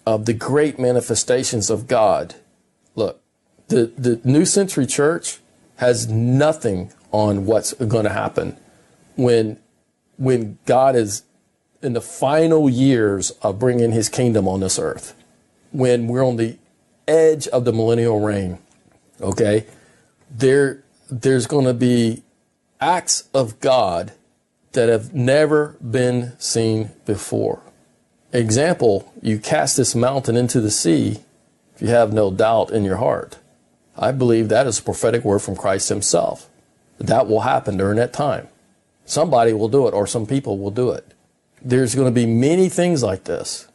of the great manifestations of God. Look, the New Century Church has nothing on what's going to happen when God is in the final years of bringing His kingdom on this earth, when we're on the edge of the millennial reign, okay? There's going to be acts of God that have never been seen before. Example, you cast this mountain into the sea if you have no doubt in your heart. I believe that is a prophetic word from Christ Himself. that will happen during that time. Somebody will do it, or some people will do it. There's going to be many things like this,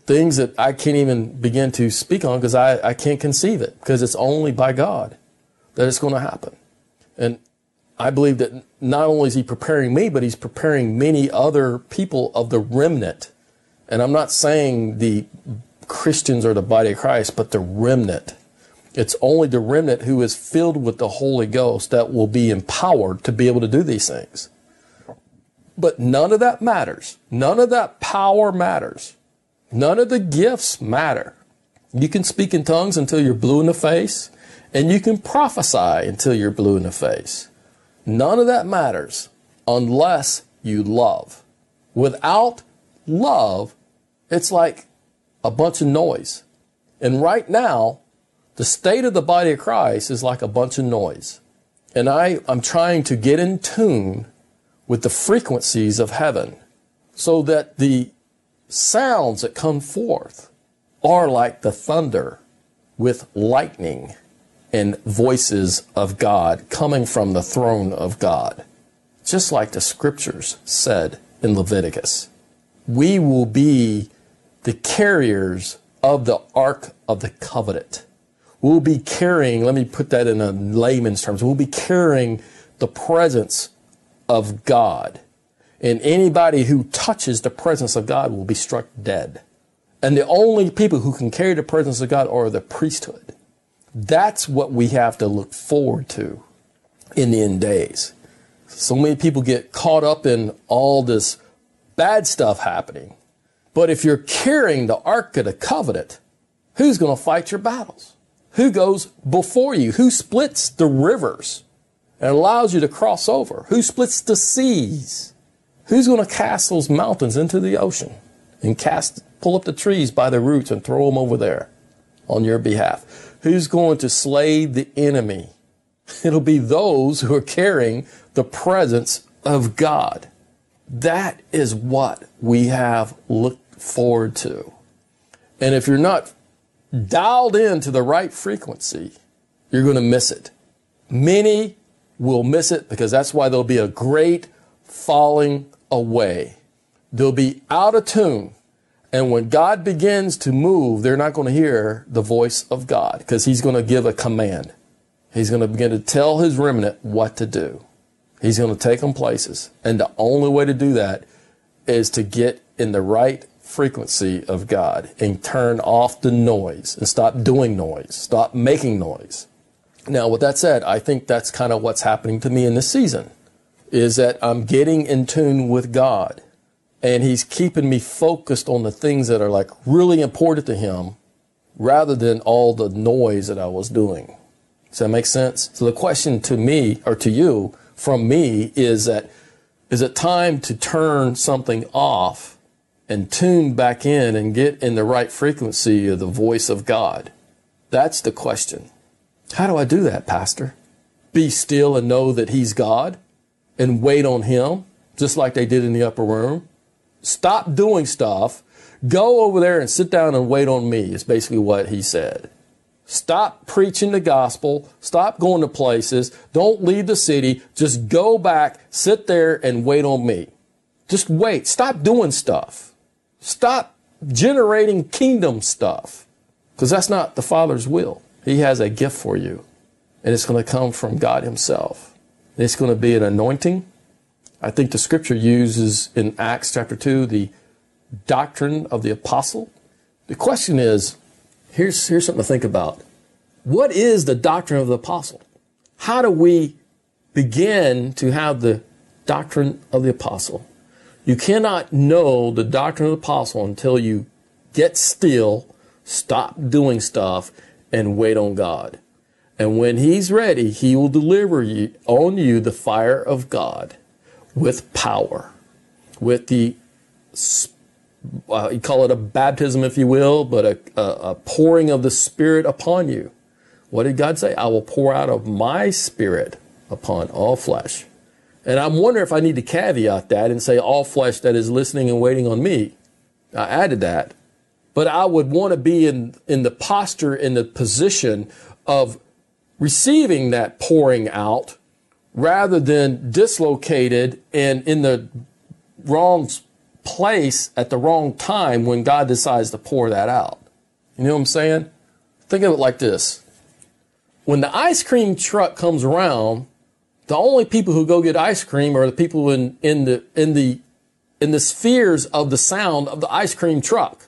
things that I can't even begin to speak on because I can't conceive it, because it's only by God that it's going to happen. And I believe that not only is he preparing me, but he's preparing many other people of the remnant. And I'm not saying the Christians or the body of Christ, but the remnant. It's only the remnant who is filled with the Holy Ghost that will be empowered to be able to do these things. But none of that matters. None of that power matters. None of the gifts matter. You can speak in tongues until you're blue in the face, and you can prophesy until you're blue in the face. None of that matters unless you love. Without love, it's like a bunch of noise. And right now, the state of the body of Christ is like a bunch of noise. And I'm trying to get in tune with the frequencies of heaven so that the sounds that come forth are like the thunder with lightning and voices of God coming from the throne of God. Just like the scriptures said in Leviticus, we will be the carriers of the Ark of the Covenant. We'll be carrying, let me put that in a layman's terms, we'll be carrying the presence of God. And anybody who touches the presence of God will be struck dead. And the only people who can carry the presence of God are the priesthood. That's what we have to look forward to in the end days. So many people get caught up in all this bad stuff happening. But if you're carrying the Ark of the Covenant, who's going to fight your battles? Who goes before you? Who splits the rivers and allows you to cross over? Who splits the seas? Who's going to cast those mountains into the ocean and pull up the trees by the roots and throw them over there on your behalf? Who's going to slay the enemy? It'll be those who are carrying the presence of God. That is what we have looked forward to. And if you're not dialed into the right frequency, you're going to miss it. Many will miss it, because that's why there'll be a great falling away. They'll be out of tune. And when God begins to move, they're not going to hear the voice of God, because he's going to give a command. He's going to begin to tell his remnant what to do. He's going to take them places. And the only way to do that is to get in the right frequency of God and turn off the noise and stop doing noise, stop making noise. Now, with that said, I think that's kind of what's happening to me in this season, is that I'm getting in tune with God, and he's keeping me focused on the things that are like really important to him rather than all the noise that I was doing. Does that make sense? So the question to me, or to you, from me, is that, is it time to turn something off and tune back in and get in the right frequency of the voice of God? That's the question. How do I do that, Pastor? Be still and know that he's God, and wait on him, just like they did in the upper room. Stop doing stuff. Go over there and sit down and wait on me, is basically what he said. Stop preaching the gospel. Stop going to places. Don't leave the city. Just go back, sit there, and wait on me. Just wait. Stop doing stuff. Stop generating kingdom stuff, because that's not the Father's will. He has a gift for you, and it's going to come from God himself. And it's going to be an anointing. I think the scripture uses in Acts chapter 2, the doctrine of the apostle. The question is, here's something to think about. What is the doctrine of the apostle? How do we begin to have the doctrine of the apostle? You cannot know the doctrine of the apostle until you get still, stop doing stuff, and wait on God. And when he's ready, he will deliver you, on you, the fire of God with power, with the, you call it a baptism, if you will, but a pouring of the Spirit upon you. What did God say? I will pour out of my Spirit upon all flesh. And I'm wondering if I need to caveat that and say all flesh that is listening and waiting on me. I added that. But I would want to be in the posture, in the position of receiving that pouring out rather than dislocated and in the wrong place at the wrong time when God decides to pour that out. You know what I'm saying? Think of it like this. When the ice cream truck comes around, the only people who go get ice cream are the people in the spheres of the sound of the ice cream truck.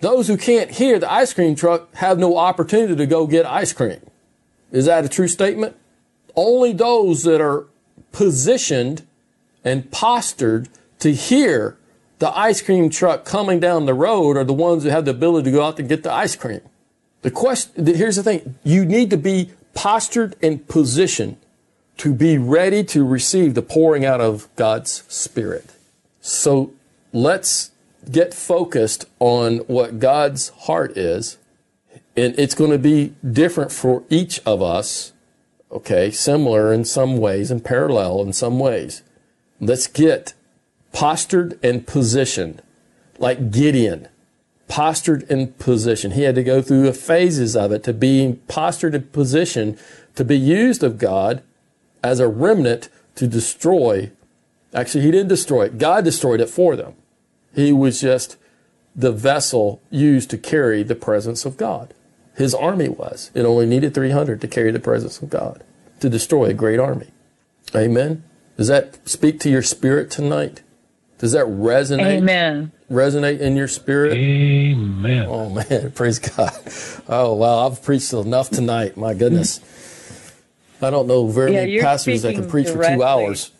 Those who can't hear the ice cream truck have no opportunity to go get ice cream. Is that a true statement? Only those that are positioned and postured to hear the ice cream truck coming down the road are the ones that have the ability to go out and get the ice cream. The question, here's the thing. You need to be postured and positioned to be ready to receive the pouring out of God's Spirit. So let's get focused on what God's heart is. And it's going to be different for each of us. Okay, similar in some ways and parallel in some ways. Let's get postured and positioned, like Gideon, postured and positioned. He had to go through the phases of it to be postured and positioned to be used of God as a remnant to destroy. Actually, he didn't destroy it. God destroyed it for them. He was just the vessel used to carry the presence of God. His army was. It only needed 300 to carry the presence of God, to destroy a great army. Amen? Does that speak to your spirit tonight? Does that resonate? Amen. Resonate in your spirit? Amen. Oh, man. Praise God. Oh, wow. I've preached enough tonight. My goodness. I don't know very many pastors that can preach for 2 hours.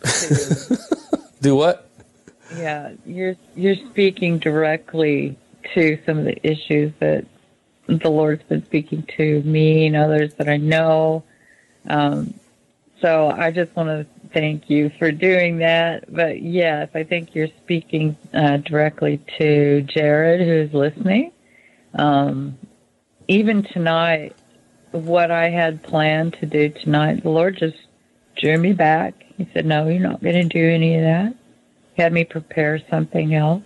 Do what? Yeah, you're speaking directly to some of the issues that the Lord's been speaking to me and others that I know. So I just want to thank you for doing that. But yes, I think you're speaking directly to Jared, who's listening. Even tonight, what I had planned to do tonight, the Lord just drew me back. He said, no, you're not going to do any of that. He had me prepare something else.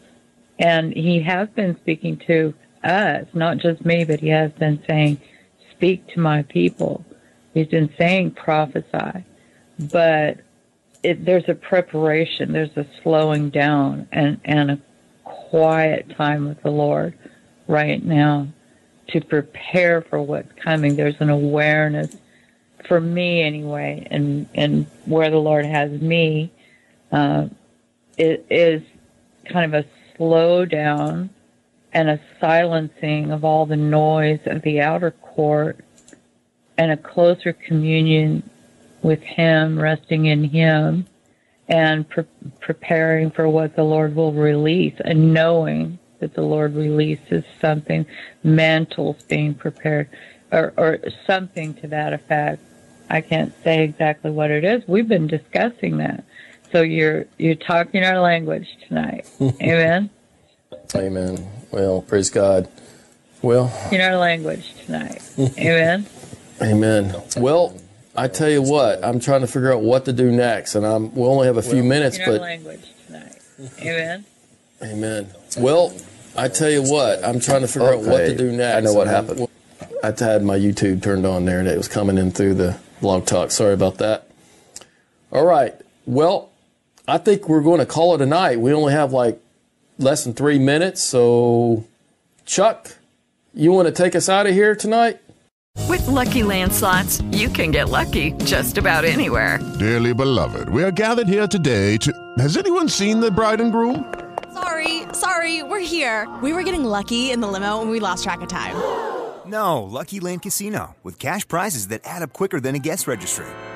And he has been speaking to us, not just me, but he has been saying, speak to my people. He's been saying, prophesy. But there's a preparation. There's a slowing down and a quiet time with the Lord right now to prepare for what's coming. There's an awareness, for me anyway, and where the Lord has me, it is kind of a slow down and a silencing of all the noise of the outer court and a closer communion with Him, resting in Him, and preparing for what the Lord will release, and knowing that the Lord releases something, mantles being prepared, or something to that effect. I can't say exactly what it is. We've been discussing that. So you're talking our language tonight. Amen? Amen. Well, praise God. Well, in our language tonight. Amen? Amen. Well, I tell you what, I'm trying to figure out what to do next, and we'll only have a few minutes. In our language tonight. Amen? Amen. Well, I tell you what, I'm trying to figure out what to do next. I know what happened. I had my YouTube turned on there, and it was coming in through the blog talk. Sorry about that. All right. Well, I think we're going to call it a night. We only have like less than 3 minutes. So, Chuck, you want to take us out of here tonight? With Lucky Land Slots, you can get lucky just about anywhere. Dearly beloved, we are gathered here today to... Has anyone seen the bride and groom? Sorry, we're here. We were getting lucky in the limo and we lost track of time. No, Lucky Land Casino, with cash prizes that add up quicker than a guest registry.